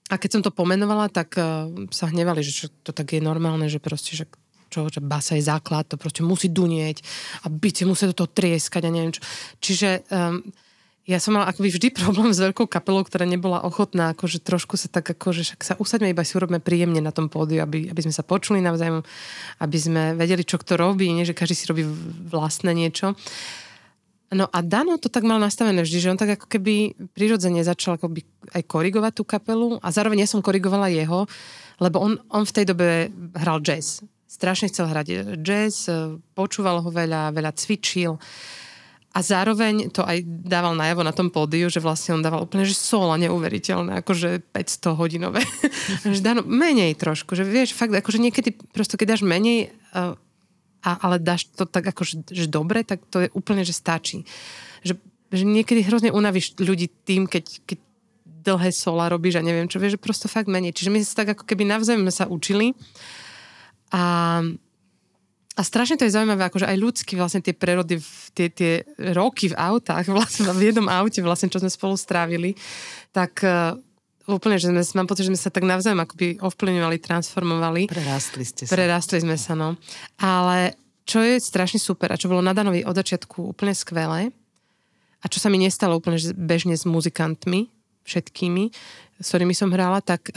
A keď som to pomenovala, tak sa hnevali, že to tak je normálne, že proste, že basa je základ, to proste musí dunieť a bicie musia do toho trieskať a neviem čo. Čiže ja som mala akoby vždy problém s veľkou kapelou, ktorá nebola ochotná, akože trošku sa tak, akože však sa usaďme, iba si urobme príjemne na tom pódiu, aby sme sa počuli navzájom, aby sme vedeli, čo kto robí, nie, že každý si robí vlastné niečo. No a Dano to tak mal nastavené vždy, že on tak ako keby prirodzene začal akoby aj korigovať tú kapelu a zároveň ja som korigovala jeho, lebo on v tej dobe hral jazz. Strašne chcel hrať jazz, počúval ho veľa, veľa cvičil A zároveň to aj dával najavo na tom pódiu, že vlastne on dával úplne, že sóla neuveriteľné, akože 500 hodinové. Že Dano, menej trošku, že vieš, fakt, akože niekedy prosto, keď dáš menej, ale dáš to tak akože že dobre, tak to je úplne, že stačí. Že niekedy hrozne unavíš ľudí tým, keď dlhé sóla robíš a neviem čo, vieš, že prosto fakt menej. Čiže my sa tak ako keby navzájom sa učili a strašne to je zaujímavé, akože aj ľudsky vlastne tie prerody, tie roky v autách, vlastne v jednom aute vlastne, čo sme spolu strávili, tak úplne, že mám pocit, že sme sa tak navzájom akoby ovplyvňovali, transformovali. Prerastli ste sa. Prerastli sme sa, no. Ale čo je strašne super a čo bolo na Danovi od začiatku úplne skvelé a čo sa mi nestalo úplne bežne s muzikantmi, všetkými, s ktorými som hrála, tak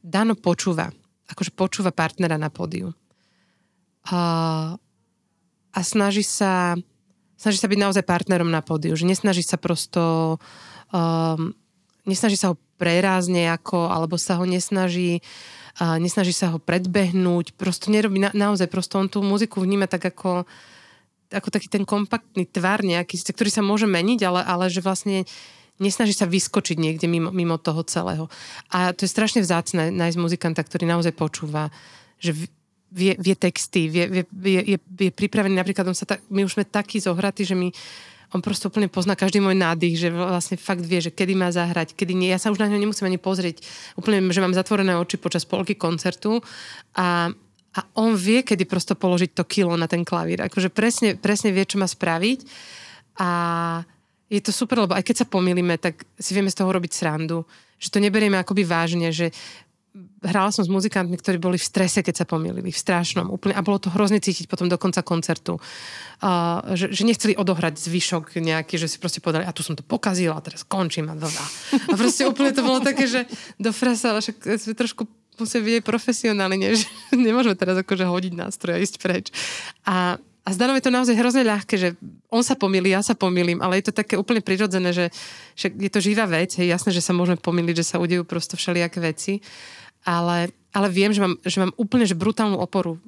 Dano počúva. Akože počúva partnera na pódiu. A snaží sa byť naozaj partnerom na pódiu, že nesnaží sa prosto nesnaží sa ho prerázne ako, alebo sa ho nesnaží sa ho predbehnúť, prosto nerobí, naozaj prosto on tú muziku vníma tak ako taký ten kompaktný tvar nejaký, ktorý sa môže meniť, ale že vlastne nesnaží sa vyskočiť niekde mimo toho celého. A to je strašne vzácne nájsť muzikanta, ktorý naozaj počúva, že vie texty, je pripravený, napríklad my už sme takí zohratí, že on prosto úplne pozná každý môj nádych, že vlastne fakt vie, že kedy má zahrať, kedy nie. Ja sa už na ňo nemusím ani pozrieť. Úplne, že mám zatvorené oči počas polky koncertu a on vie, kedy prosto položiť to kilo na ten klavír. Akože presne vie, čo má spraviť a je to super, lebo aj keď sa pomýlime, tak si vieme z toho robiť srandu. Že to neberieme akoby vážne, že hrála som s muzikantmi, ktorí boli v strese, keď sa pomýlili, v strašnom úplne, a bolo to hrozne cítiť potom do konca koncertu. Že nechceli odohrať zvyšok nejaký, že si proste povedali, a tu som to pokazila, teraz končím a proste úplne to bolo také, že do frasa, ale však trošku musím vidieť profesionálne, že nemôžeme teraz akože hodiť nástroj a ísť preč. A s Danom je to naozaj hrozne ľahké, že on sa pomýli, ja sa pomýlim, ale je to také úplne prirodzené, že je to živá vec, je jasné, že sa môžeme pomýliť, že sa udejú prosto všelijaké veci, ale viem, že mám úplne že brutálnu oporu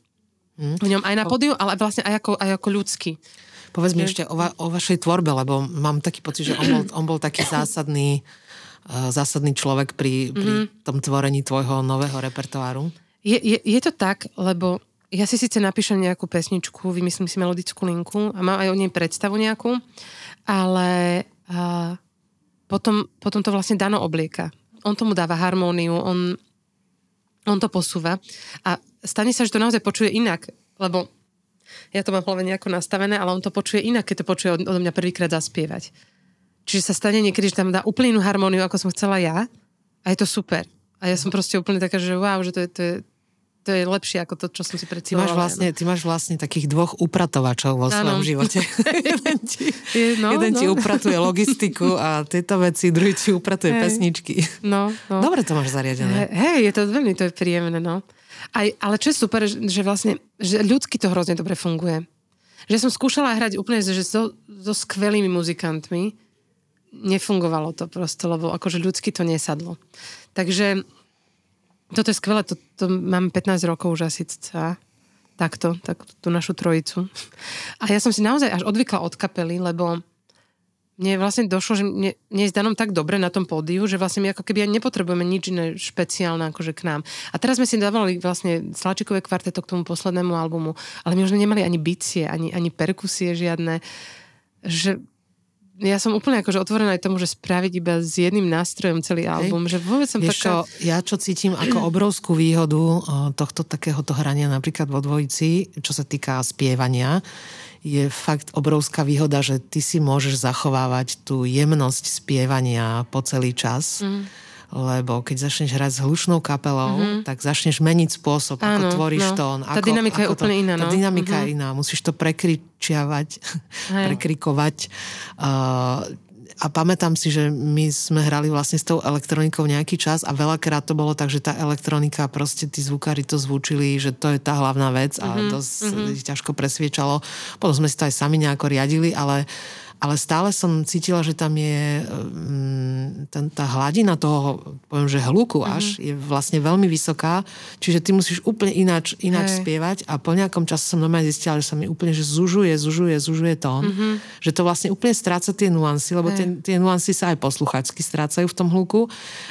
v ňom aj na pódiu, ale vlastne aj ako ľudský. Povedz mi ešte o vašej tvorbe, lebo mám taký pocit, že on bol taký zásadný človek pri tom tvorení tvojho nového repertoáru. Je to tak, lebo ja si síce napíšem nejakú pesničku, vymyslím si melodickú linku a mám aj o nej predstavu nejakú, ale potom to vlastne Dano oblieka. On tomu dáva harmóniu, on to posúva a stane sa, že to naozaj počuje inak, lebo ja to mám v hlave nejako nastavené, ale on to počuje inak, keď to počuje odo mňa prvýkrát zaspievať. Čiže sa stane niekedy, že tam dá úplne inú harmóniu, ako som chcela ja, a je to super. A ja som proste úplne taká, že wow, že to je lepšie ako to, čo som si predstavovala. Ty máš vlastne takých dvoch upratovačov vo svojom živote. jeden ti upratuje logistiku a tieto veci, druhý ti upratuje pesničky. No. Dobre to máš zariadené. Hej, je to veľmi, to je príjemné, no. Ale čo je super, že vlastne že ľudsky to hrozne dobre funguje. Že som skúšala hrať úplne že so skvelými muzikantmi. Nefungovalo to prosto, lebo akože ľudsky to nesadlo. Takže toto je skvelé, to mám 15 rokov už asi cca, tak tú našu trojicu. A ja som si naozaj až odvykla od kapely, lebo mne vlastne došlo, že mne je s Danom tak dobre na tom pódiu, že vlastne my ako keby ani nepotrebujeme nič iné špeciálne akože k nám. A teraz sme si dávali vlastne Slačikové kvarteto k tomu poslednému albumu, ale my už sme nemali ani bicie, ani perkusie žiadne, že ja som úplne akože otvorená aj tomu, že spraviť iba s jedným nástrojom celý album, že vôbec som taká... Ja čo cítim ako obrovskú výhodu tohto takéhoto hrania napríklad vo dvojici, čo sa týka spievania, je fakt obrovská výhoda, že ty si môžeš zachovávať tú jemnosť spievania po celý čas, lebo keď začneš hrať s hlučnou kapelou, tak začneš meniť spôsob, ako tvoríš tón. Tá dynamika je úplne iná. Tá dynamika je iná. Musíš to prekrikovať. A pamätám si, že my sme hrali vlastne s tou elektronikou nejaký čas a veľakrát to bolo tak, že tá elektronika, proste tí zvukári to zvučili, že to je tá hlavná vec a to ťažko presviečalo. Potom sme si to aj sami nejako riadili, ale ale stále som cítila, že tam je tá hladina toho, poviem, že hluku až, je vlastne veľmi vysoká, čiže ty musíš úplne ináč spievať a po nejakom čase som normálne zistila, že sa mi úplne zužuje tón, že to vlastne úplne stráca tie nuancy, lebo tie nuancy sa aj posluchačsky strácajú v tom hluku,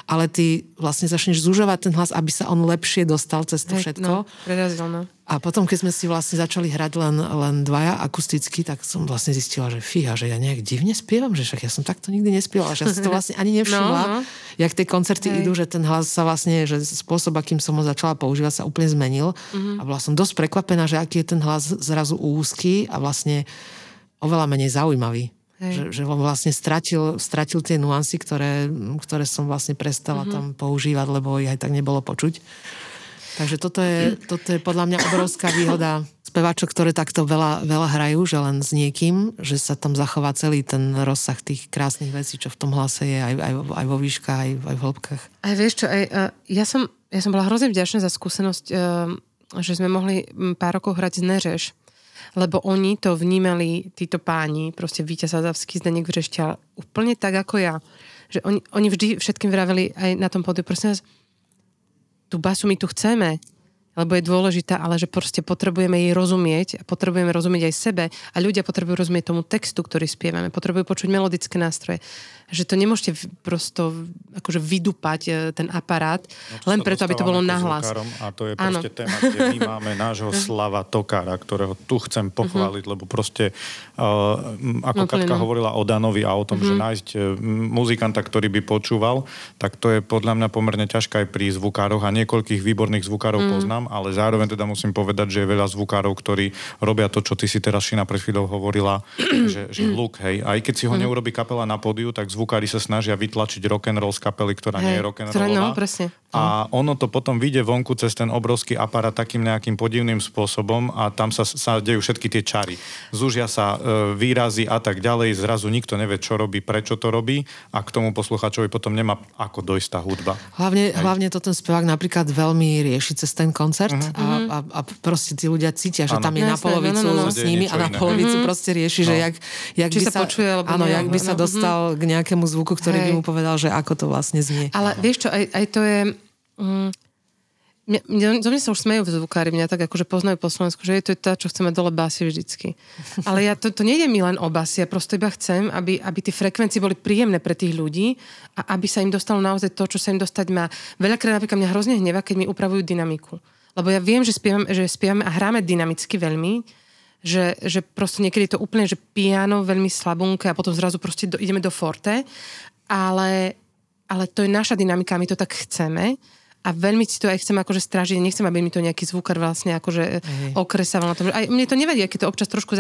ale ty vlastne začneš zužovať ten hlas, aby sa on lepšie dostal cez to všetko. A potom, keď sme si vlastne začali hrať len dvaja akusticky, tak som vlastne zistila, že fíha, že ja nejak divne spievam, že však ja som takto nikdy nespievala, že ja som to vlastne ani nevšimla, jak tie koncerty idú, že ten hlas sa vlastne, že spôsob, akým som ho začala používať, sa úplne zmenil a bola som dosť prekvapená, že aký je ten hlas zrazu úzky a vlastne oveľa menej zaujímavý. Že on vlastne stratil tie nuancy, ktoré som vlastne prestala tam používať, lebo ich aj tak nebolo počuť. Takže toto je podľa mňa obrovská výhoda speváčok, ktoré takto veľa hrajú, že len s niekým, že sa tam zachová celý ten rozsah tých krásnych vecí, čo v tom hlase je, aj vo výškach, aj v hĺbkach. Aj vieš čo, ja som bola hrozne vďačná za skúsenosť, že sme mohli pár rokov hrať z Neřeš, lebo oni to vnímali, títo páni, proste Víťaz, Zavský, Zdeniek, Vrešťal, úplne tak ako ja. Že oni vždy všetkým vraveli aj na tom pódiu, prosím vás, tú basu my tu chceme, lebo je dôležitá, ale že proste potrebujeme jej rozumieť a potrebujeme rozumieť aj sebe a ľudia potrebujú rozumieť tomu textu, ktorý spievame, potrebujú počuť melodické nástroje. Že to nemôžete prosto akože vydupať ten aparát, no, len preto, aby to bolo nahlas. A to je proste téma, kde my máme nášho Slava Tokára, ktorého tu chcem pochváliť, lebo proste ako Katka hovorila o Danovi a o tom, že nájsť muzikanta, ktorý by počúval, tak to je podľa mňa pomerne ťažké aj pri zvukároch a niekoľkých výborných zvukárov poznám, ale zároveň teda musím povedať, že je veľa zvukárov, ktorí robia to, čo ty si teraz, Šina, pred chvíľou hovorila, že hluk, hej. Aj keď si ho neurobí kapela na pódiu, tak zvukári sa snažia vytlačiť rock'n'roll z kapely, ktorá nie je rock'n'rollová. A ono to potom vyjde vonku cez ten obrovský aparát takým nejakým podivným spôsobom a tam sa dejú všetky tie čary. Zúžia sa výrazy a tak ďalej, zrazu nikto nevie, čo robí, prečo to robí a k tomu posluchačovi potom nemá ako dojsť tá hudba. Hlavne to ten spevák napríklad veľmi rieši cez ten koncert a proste tí ľudia cítia, že tam je na polovicu s nimi a na polovicu proste rieši, že jak by sa počuje, áno, jak by sa dostal k nejakému zvuku, ktorý by mu povedal, že ako to vlastne znie. Ale vieš čo, aj to je... Zo mňa sa už smejú zvukári, mňa tak akože poznajú po Slovensku, že je to tá, čo chceme dole basy vždycky. Ale ja to nejde mi len o basy, ja prosto iba chcem, aby tie frekvencie boli príjemné pre tých ľudí a aby sa im dostalo naozaj to, čo sa im dostať má. Veľakrát napríklad mňa hrozne hneva, keď mi upravujú dynamiku. Lebo ja viem, že spievame a hráme dynamicky veľmi, že prosto niekedy je to úplne, že piano veľmi slabunké a potom zrazu proste ideme do forte, ale to je naša dynamika, my to tak chceme a veľmi si to aj chcem akože strážiť, nechcem, aby mi to nejaký zvukár vlastne akože okresával na tom. Aj mne to nevedie, keď to občas trošku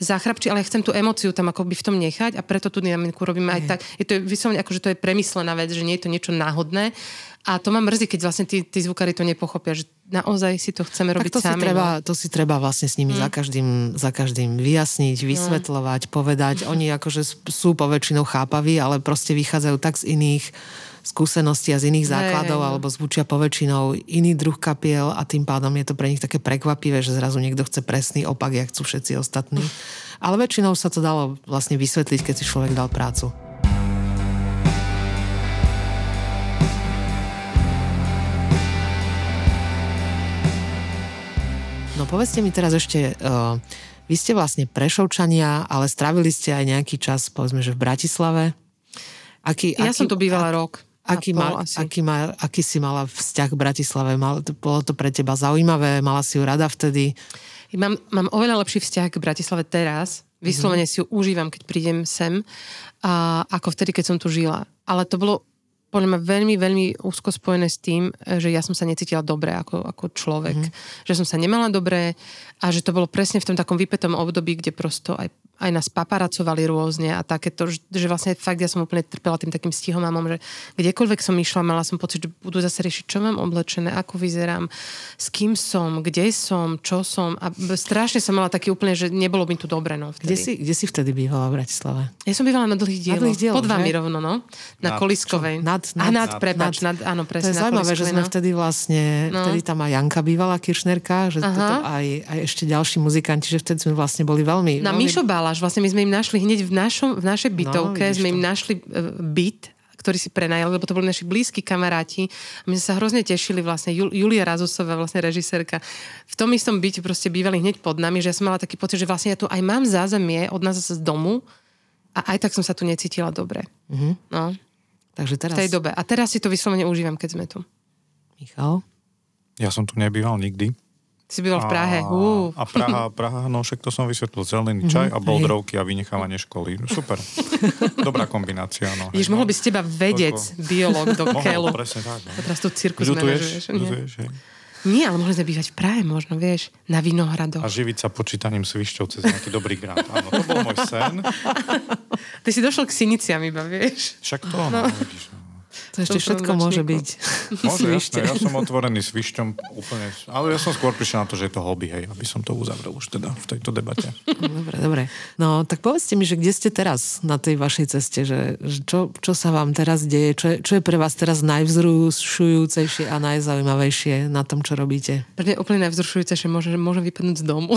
zachrapčí, ale ja chcem tú emóciu tam akoby v tom nechať a preto tú dynamiku robíme aj tak. Je to vyslovene akože to je premyslená vec, že nie je to niečo náhodné. A to ma mrzí, keď vlastne tí zvukári to nepochopia, že naozaj si to chceme robiť tak to sami. To si treba vlastne s nimi za každým vyjasniť, vysvetľovať, povedať. Oni akože sú poväčšinou chápaví, ale proste vychádzajú tak z iných skúsenosti a z iných základov, alebo zvučia poväčšinou iný druh kapiel a tým pádom je to pre nich také prekvapivé, že zrazu niekto chce presný opak, jak chcú všetci ostatní. Ale väčšinou sa to dalo vlastne vysvetliť, keď si človek dal prácu. No povedzte mi teraz ešte... Vy ste vlastne Prešovčania, ale strávili ste aj nejaký čas, povedzme, že v Bratislave. Ja som tu bývala rok. Aký si mala vzťah k Bratislave? Bolo to pre teba zaujímavé? Mala si ju rada vtedy? Mám oveľa lepší vzťah k Bratislave teraz. Vyslovene si ju užívam, keď prídem sem, ako vtedy, keď som tu žila. Ale to bolo podľa mňa veľmi, veľmi úzko spojené s tým, že ja som sa necítila dobre ako človek. Že som sa nemala dobre a že to bolo presne v tom takom vypätom období, kde prosto aj nás paparacovali rôzne a takéto, že vlastne fakt ja som úplne trpela tým takým stihomámom, že kdekoľvek som išla, mala som pocit, že budú zase riešiť, čo mám oblečené, ako vyzerám, s kým som, kde som, čo som a strašne som mala taký úplne, že nebolo mi tu dobre. No, kde si vtedy bývala v Bratislave? Ja som bývala na Dlhých dieloch, pod vami rovno, no. Na Kolískovej. Áno, presne. To je zaujímavé, že sme vtedy vlastne, vtedy tam aj Janka bývala, Kiršnerka, že aj ešte ďalší muzikanti, že vtedy sme vlastne boli veľmi. Na Mišobala galáž. Vlastne my sme im našli hneď v našej bytovke, no, sme im našli byt, ktorý si prenajali, lebo to boli naši blízki kamaráti. A my sme sa hrozne tešili, vlastne Julia Razusová, vlastne režisérka. V tom istom byte proste bývali hneď pod nami, že ja som mala taký pocit, že vlastne ja tu aj mám zázemie od nás z domu a aj tak som sa tu necítila dobre. Mm-hmm. No. Takže teraz... V tej dobe. A teraz si to vyslovene užívam, keď sme tu. Michal? Ja som tu nebýval nikdy. Si býval v Prahe. A Praha, no však to som vysvetlil. Zelený čaj a boldrovky a vynechávanie školy. Super. Dobrá kombinácia. No. Jež, mohol by z teba vedec, biológ do keľu. Mohol, presne tak. No. Teraz tú cirkus manažuješ. Nie, ale mohli sme bývať v Prahe možno, vieš, na Vinohradoch. A živiť sa počítaním svišťov cez nejaký dobrý grát. Áno, to bol môj sen. Ty si došel k siniciam iba, vieš. Však to, no vidíš, no. To ešte všetko môže byť. Môže, jasné, ja som otvorený svišťom úplne, ale ja som skôr prišiel na to, že je to hobby, hej, aby som to uzavrel už teda v tejto debate. Dobre. No, tak povedzte mi, že kde ste teraz na tej vašej ceste, že čo sa vám teraz deje, čo je pre vás teraz najvzrušujúcejšie a najzaujímavejšie na tom, čo robíte? Pre mňa úplne najvzrušujúcejšie, môžem vypadnúť z domu.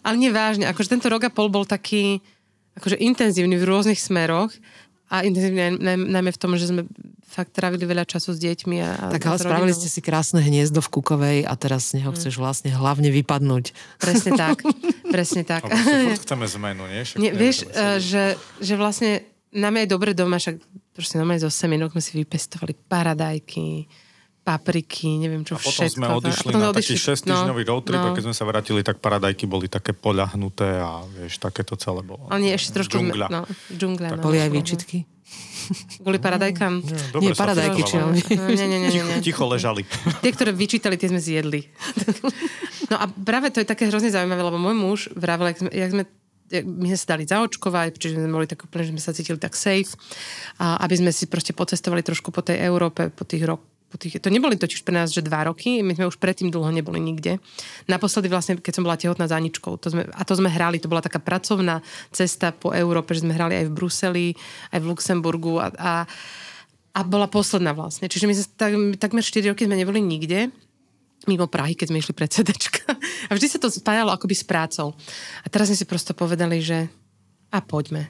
Ale nie vážne, akože tento rok a pol bol taký akože intenzívny v rôznych smeroch. A intenzívne najmä v tom, že sme fakt trávili veľa času s deťmi. Tak ale spravili ste si krásne hniezdo v Kukovej a teraz z neho chceš vlastne hlavne vypadnúť. Presne tak. Presne tak. A chceme zmenu, nie? Nie, vieš, že vlastne nám je dobre doma, však proste nám aj zo semienok sme si vypestovali paradajky, papriky, neviem čo všetko. A potom sme odišli na taký 6-týždňový road trip, a keď sme sa vrátili, tak paradajky boli také poľahnuté a vieš, také to celé bolo. Ale nie, ešte trošku džungľa. No, džungľa. Boli aj výčitky. Kvôli paradajkám? Nie, paradajky čiom. Ticho ležali. Tie, ktoré vyčítali, tie sme zjedli. No a práve to je také hrozne zaujímavé, lebo môj muž vravel, my sme sa dali zaočkovať, čiže sme boli tak úplne, že sme sa cítili tak safe, a aby sme si proste pocestovali trošku po tej Európe, po tých rokoch. To neboli totiž pre nás, že 2 roky, my sme už predtým dlho neboli nikde. Naposledy vlastne, keď som bola tehotná s Aničkou, to sme hrali, to bola taká pracovná cesta po Európe, že sme hrali aj v Bruseli, aj v Luxemburgu a bola posledná vlastne. Čiže my sme takmer 4 roky sme neboli nikde, mimo Prahy, keď sme išli pred CDčka. A vždy sa to spájalo akoby s prácou. A teraz sme si prosto povedali, že a poďme.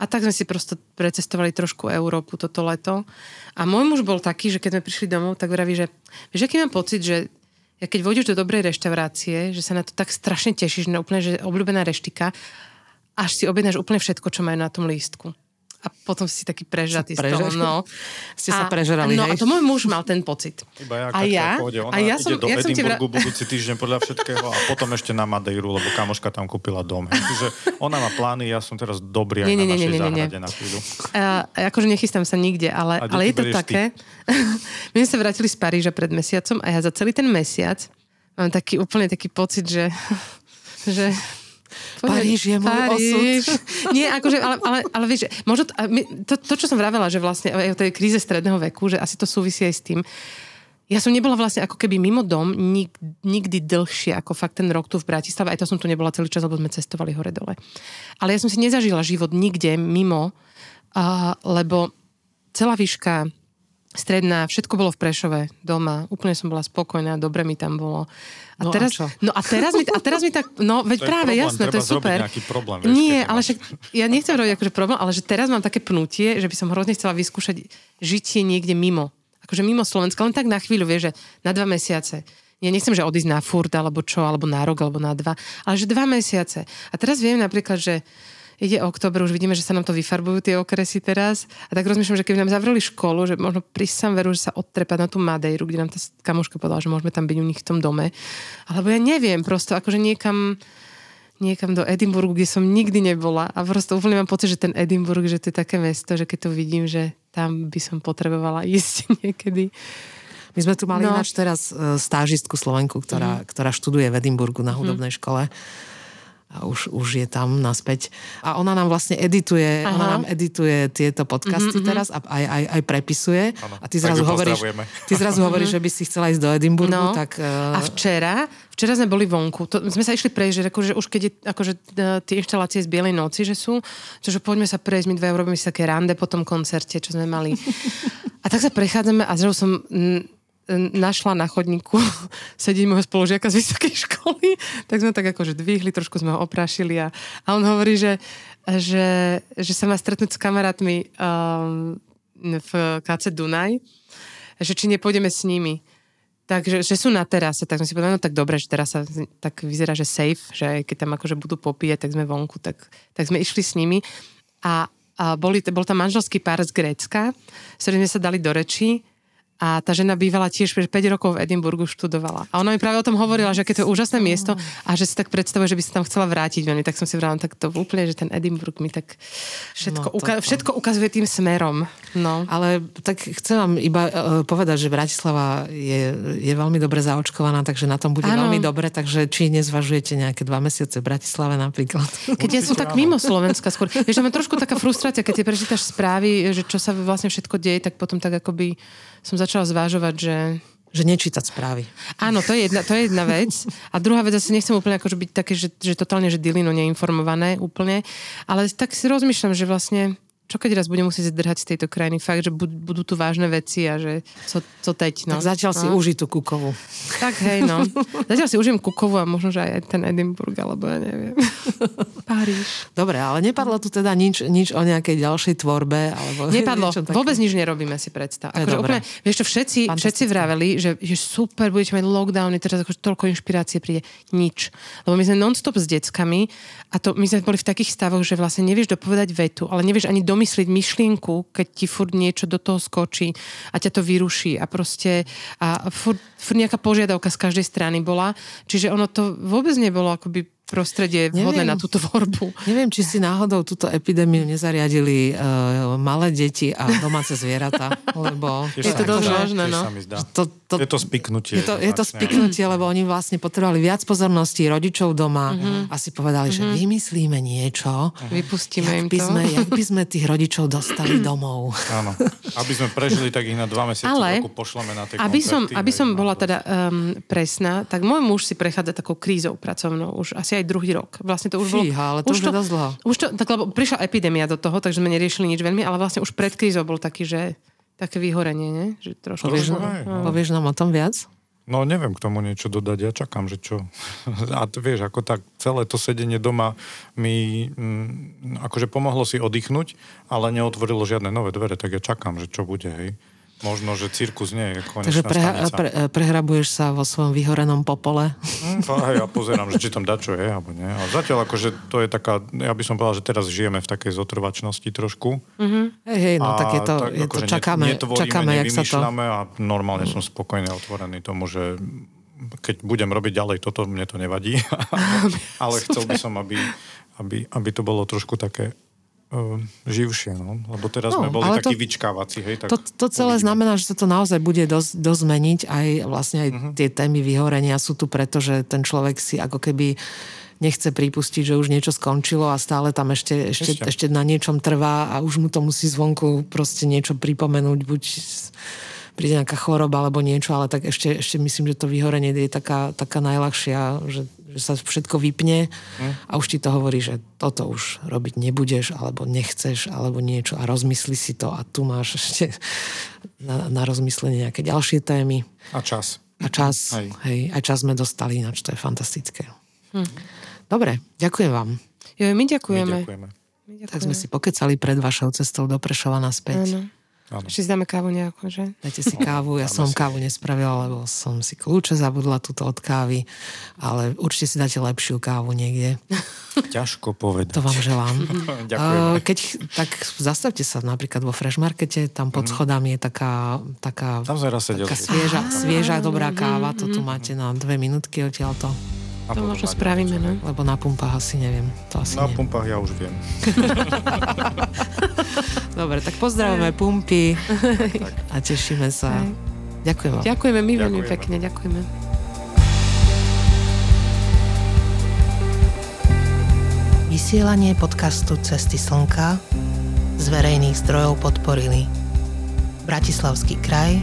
A tak sme si prosto precestovali trošku Európu toto leto. A môj muž bol taký, že keď sme prišli domov, tak vraví, že vieš, aký mám pocit, že ja keď vôjdeš do dobrej reštaurácie, že sa na to tak strašne tešíš, na úplne, že obľúbená reštika, až si objednáš úplne všetko, čo majú na tom lístku. A potom si taký prežratý z toho. No. Ste sa prežrali, hej? No a to môj muž mal ten pocit. Iba ja, som ide do Edinburgu budúci týždeň podľa všetkého a potom ešte na Madeiru, lebo kamoška tam kúpila dom. Takže ona má plány, ja som teraz dobrý aj na našej záhrade na chvíľu. Akože nechystám sa nikde, ale je to také. My sme sa vrátili z Paríža pred mesiacom a ja za celý ten mesiac mám taký úplne taký pocit, že Paríž je môj osud. Nie, akože, ale vieš, možno to, čo som vravela, že vlastne o tej kríze stredného veku, že asi to súvisí aj s tým. Ja som nebola vlastne ako keby mimo dom nikdy dlhšie ako fakt ten rok tu v Bratislave. Aj to som tu nebola celý čas, lebo sme cestovali hore dole. Ale ja som si nezažila život nikde mimo, lebo celá výška stredná, všetko bolo v Prešove, doma. Úplne som bola spokojná, dobre mi tam bolo. A teraz mi tak, no veď práve problém, jasné, to je super. Problém, vieš, nie, ale však ja nechcem robiť akože problém, ale že teraz mám také pnutie, že by som hrozne chcela vyskúšať žitie niekde mimo. Akože mimo Slovenska, len tak na chvíľu, vieš, že na 2 mesiace. Ja nechcem, že odísť na furt, alebo čo, alebo na rok, alebo na 2, ale že 2 mesiace. A teraz viem napríklad, že ide október, už vidíme, že sa nám to vyfarbujú tie okresy teraz. A tak rozmýšľam, že keby nám zavreli školu, že možno prísam veru, že sa odtrepať na tú Madeiru, kde nám tá kamoška povedala, že môžeme tam byť u nich v tom dome. Alebo ja neviem, prosto akože niekam do Edinburgu, kde som nikdy nebola. A prosto úplne mám pocit, že ten Edinburg, že to je také mesto, že keď to vidím, že tam by som potrebovala ísť niekedy. My sme tu mali ináč teraz stážistku Slovenku, ktorá študuje v Edinburgu na hudobnej škole. A už je tam naspäť. A ona nám vlastne edituje, aha, ona nám edituje tieto podcasty teraz a aj prepisuje. Ano. A ty zrazu hovoríš, že by si chcela ísť do Edinburgu, no. Tak... A včera sme boli vonku. Sme sa išli prejsť, že už keď je, akože, tie inštalácie z Bielej noci, že sú, čože poďme sa prejsť, my dve robíme si také rande po tom koncerte, čo sme mali. A tak sa prechádzame a zrazu som... našla na chodníku sedieť môjho spolužiaka z vysokej školy, tak sme tak akože dvihli, trošku sme ho oprášili a on hovorí, že sa má stretnúť s kamarátmi v KC Dunaj, že či nepôjdeme s nimi. Takže že sú na terase, tak sme si povedali, no tak dobre, že teraz sa tak vyzerá, že safe, že keď tam akože budú popíjať, tak sme vonku, tak sme išli s nimi a bol tam manželský pár z Grécka, s ktorým sme sa dali do rečí a tá žena bývala tiež 5 rokov v Edinburgu, študovala. A ona mi práve o tom hovorila, že aké to je úžasné miesto a že si tak predstavuje, že by sa tam chcela vrátiť. Tak som si vravila, tak to úplne, že ten Edinburg mi tak všetko ukazuje tým smerom. No. Ale tak chcem vám iba povedať, že Bratislava je veľmi dobre zaočkovaná, takže na tom bude veľmi dobre, takže či nezvažujete nejaké 2 mesiace v Bratislave napríklad. Keď ja som tak mimo Slovenska skôr. Vieš, tam je trošku taká frustrácia, keď prečítaš správy, že čo sa vlastne všetko deje, tak potom tak akoby som začala zvážovať, že nečítať správy. Áno, to je jedna vec. A druhá vec, asi nechcem úplne akože byť také, že totálne, že dilino neinformované úplne. Ale tak si rozmýšľam, že vlastne čo keď raz budem musieť zdrhať z tejto krajiny? Fakt, že budú tu vážne veci a že co teď, no. Tak zatiaľ si užiť tú Kukovu. Tak hej, no. Zatiaľ si užijem Kukovu a možno, že aj ten Edinburg, alebo ja neviem. Paríž. Dobre, ale nepadlo tu teda nič o nejakej ďalšej tvorbe? Alebo nepadlo. Vôbec nič nerobíme, si predstav. Akože vieš čo, všetci vraveli, že super, budete mať lockdowny, teraz akože toľko inšpirácie príde. Nič. Lebo my sme non-stop s deckami a to my sme boli v takých stavoch, že vlastne nevieš dopovedať vetu, ale nevieš ani domyslieť myšlienku, keď ti furt niečo do toho skočí a ťa to vyruší a proste a furt nejaká požiadavka z každej strany bola. Čiže ono to vôbec nebolo akoby prostredie vhodné na túto tvorbu. Neviem, či si náhodou túto epidémiu nezariadili malé deti a domáce zvieratá, lebo je to dosť vážne, no. Je to spiknutie. Je to spiknutie, lebo oni vlastne potrebovali viac pozornosti rodičov doma a si povedali, že vymyslíme niečo. Vypustíme im to. Jak by sme tých rodičov dostali domov. Áno. Aby sme prežili, tak ich na 2 mesiace roku pošleme na tie koncerty. Aby som bola teda presná, tak môj muž si prechádza takou krízou pracovnou už asi aj druhý rok. Vlastne to už bolo. Ale to už je dosť dlho. Tak lebo prišla epidémia do toho, takže sme neriešili nič veľmi, ale vlastne už pred krízou bol taký, že také vyhorenie, ne? Že trošku. Povieš nám o tom viac? No neviem k tomu niečo dodať, ja čakám, že čo. A vieš, ako tak celé to sedenie doma mi akože pomohlo si oddychnúť, ale neotvorilo žiadne nové dvere, tak ja čakám, že čo bude, hej. Možno, že cirkus nie je konečná stanica. Takže prehrabuješ sa vo svojom vyhorenom popole. Ja pozerám, že či tam dačo je, alebo nie. Ale zatiaľ akože to je taká, ja by som povedal, že teraz žijeme v takej zotrvačnosti trošku. Hej, no tak je to, tak, je to čakáme. Netvoríme, nevymýšľame a normálne som spokojne otvorený tomu, že keď budem robiť ďalej toto, mne to nevadí. Ale chcel by som, aby to bolo trošku také živšie, no. Lebo teraz sme boli takí vyčkávací, hej. Tak to celé uvidíme. Znamená, že sa to naozaj bude dosť zmeniť. Aj tie témy vyhorenia sú tu preto, že ten človek si ako keby nechce pripustiť, že už niečo skončilo a stále tam ešte na niečom trvá a už mu to musí zvonku proste niečo pripomenúť, buď príde nejaká choroba alebo niečo, ale tak ešte myslím, že to vyhorenie je taká najľahšia, že sa všetko vypne a už ti to hovorí, že toto už robiť nebudeš, alebo nechceš, alebo niečo a rozmysli si to a tu máš ešte na rozmyslenie nejaké ďalšie témy. A čas. Hej, a čas sme dostali, ináč to je fantastické. Dobre, ďakujem vám. Jo, my ďakujeme. Tak sme si pokecali pred vašou cestou do Prešova naspäť. Áno. Ešte si dáme kávu nejakú, že? Dajte si kávu, ja som kávu nespravila, lebo som si kľúče zabudla túto od kávy, ale určite si dáte lepšiu kávu niekde. Ťažko povedať. To vám želám. Ďakujem. Tak zastavte sa napríklad vo Fresh Markete, tam pod schodami je taká svieža dobrá káva, to tu máte na 2 minútky odtiaľto. To možno spravíme, ne? Lebo na pumpách asi neviem. Pumpách ja už viem. Dobre, tak pozdravujeme pumpy a tešíme sa. Ďakujem vám. Ďakujeme, my veľmi pekne, ďakujeme. Vysielanie podcastu Cesty slnka z verejných zdrojov podporili Bratislavský kraj,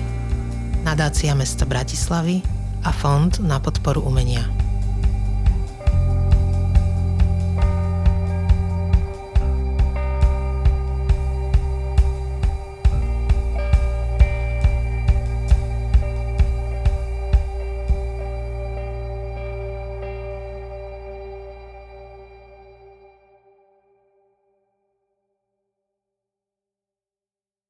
nadácia mesta Bratislavy a Fond na podporu umenia.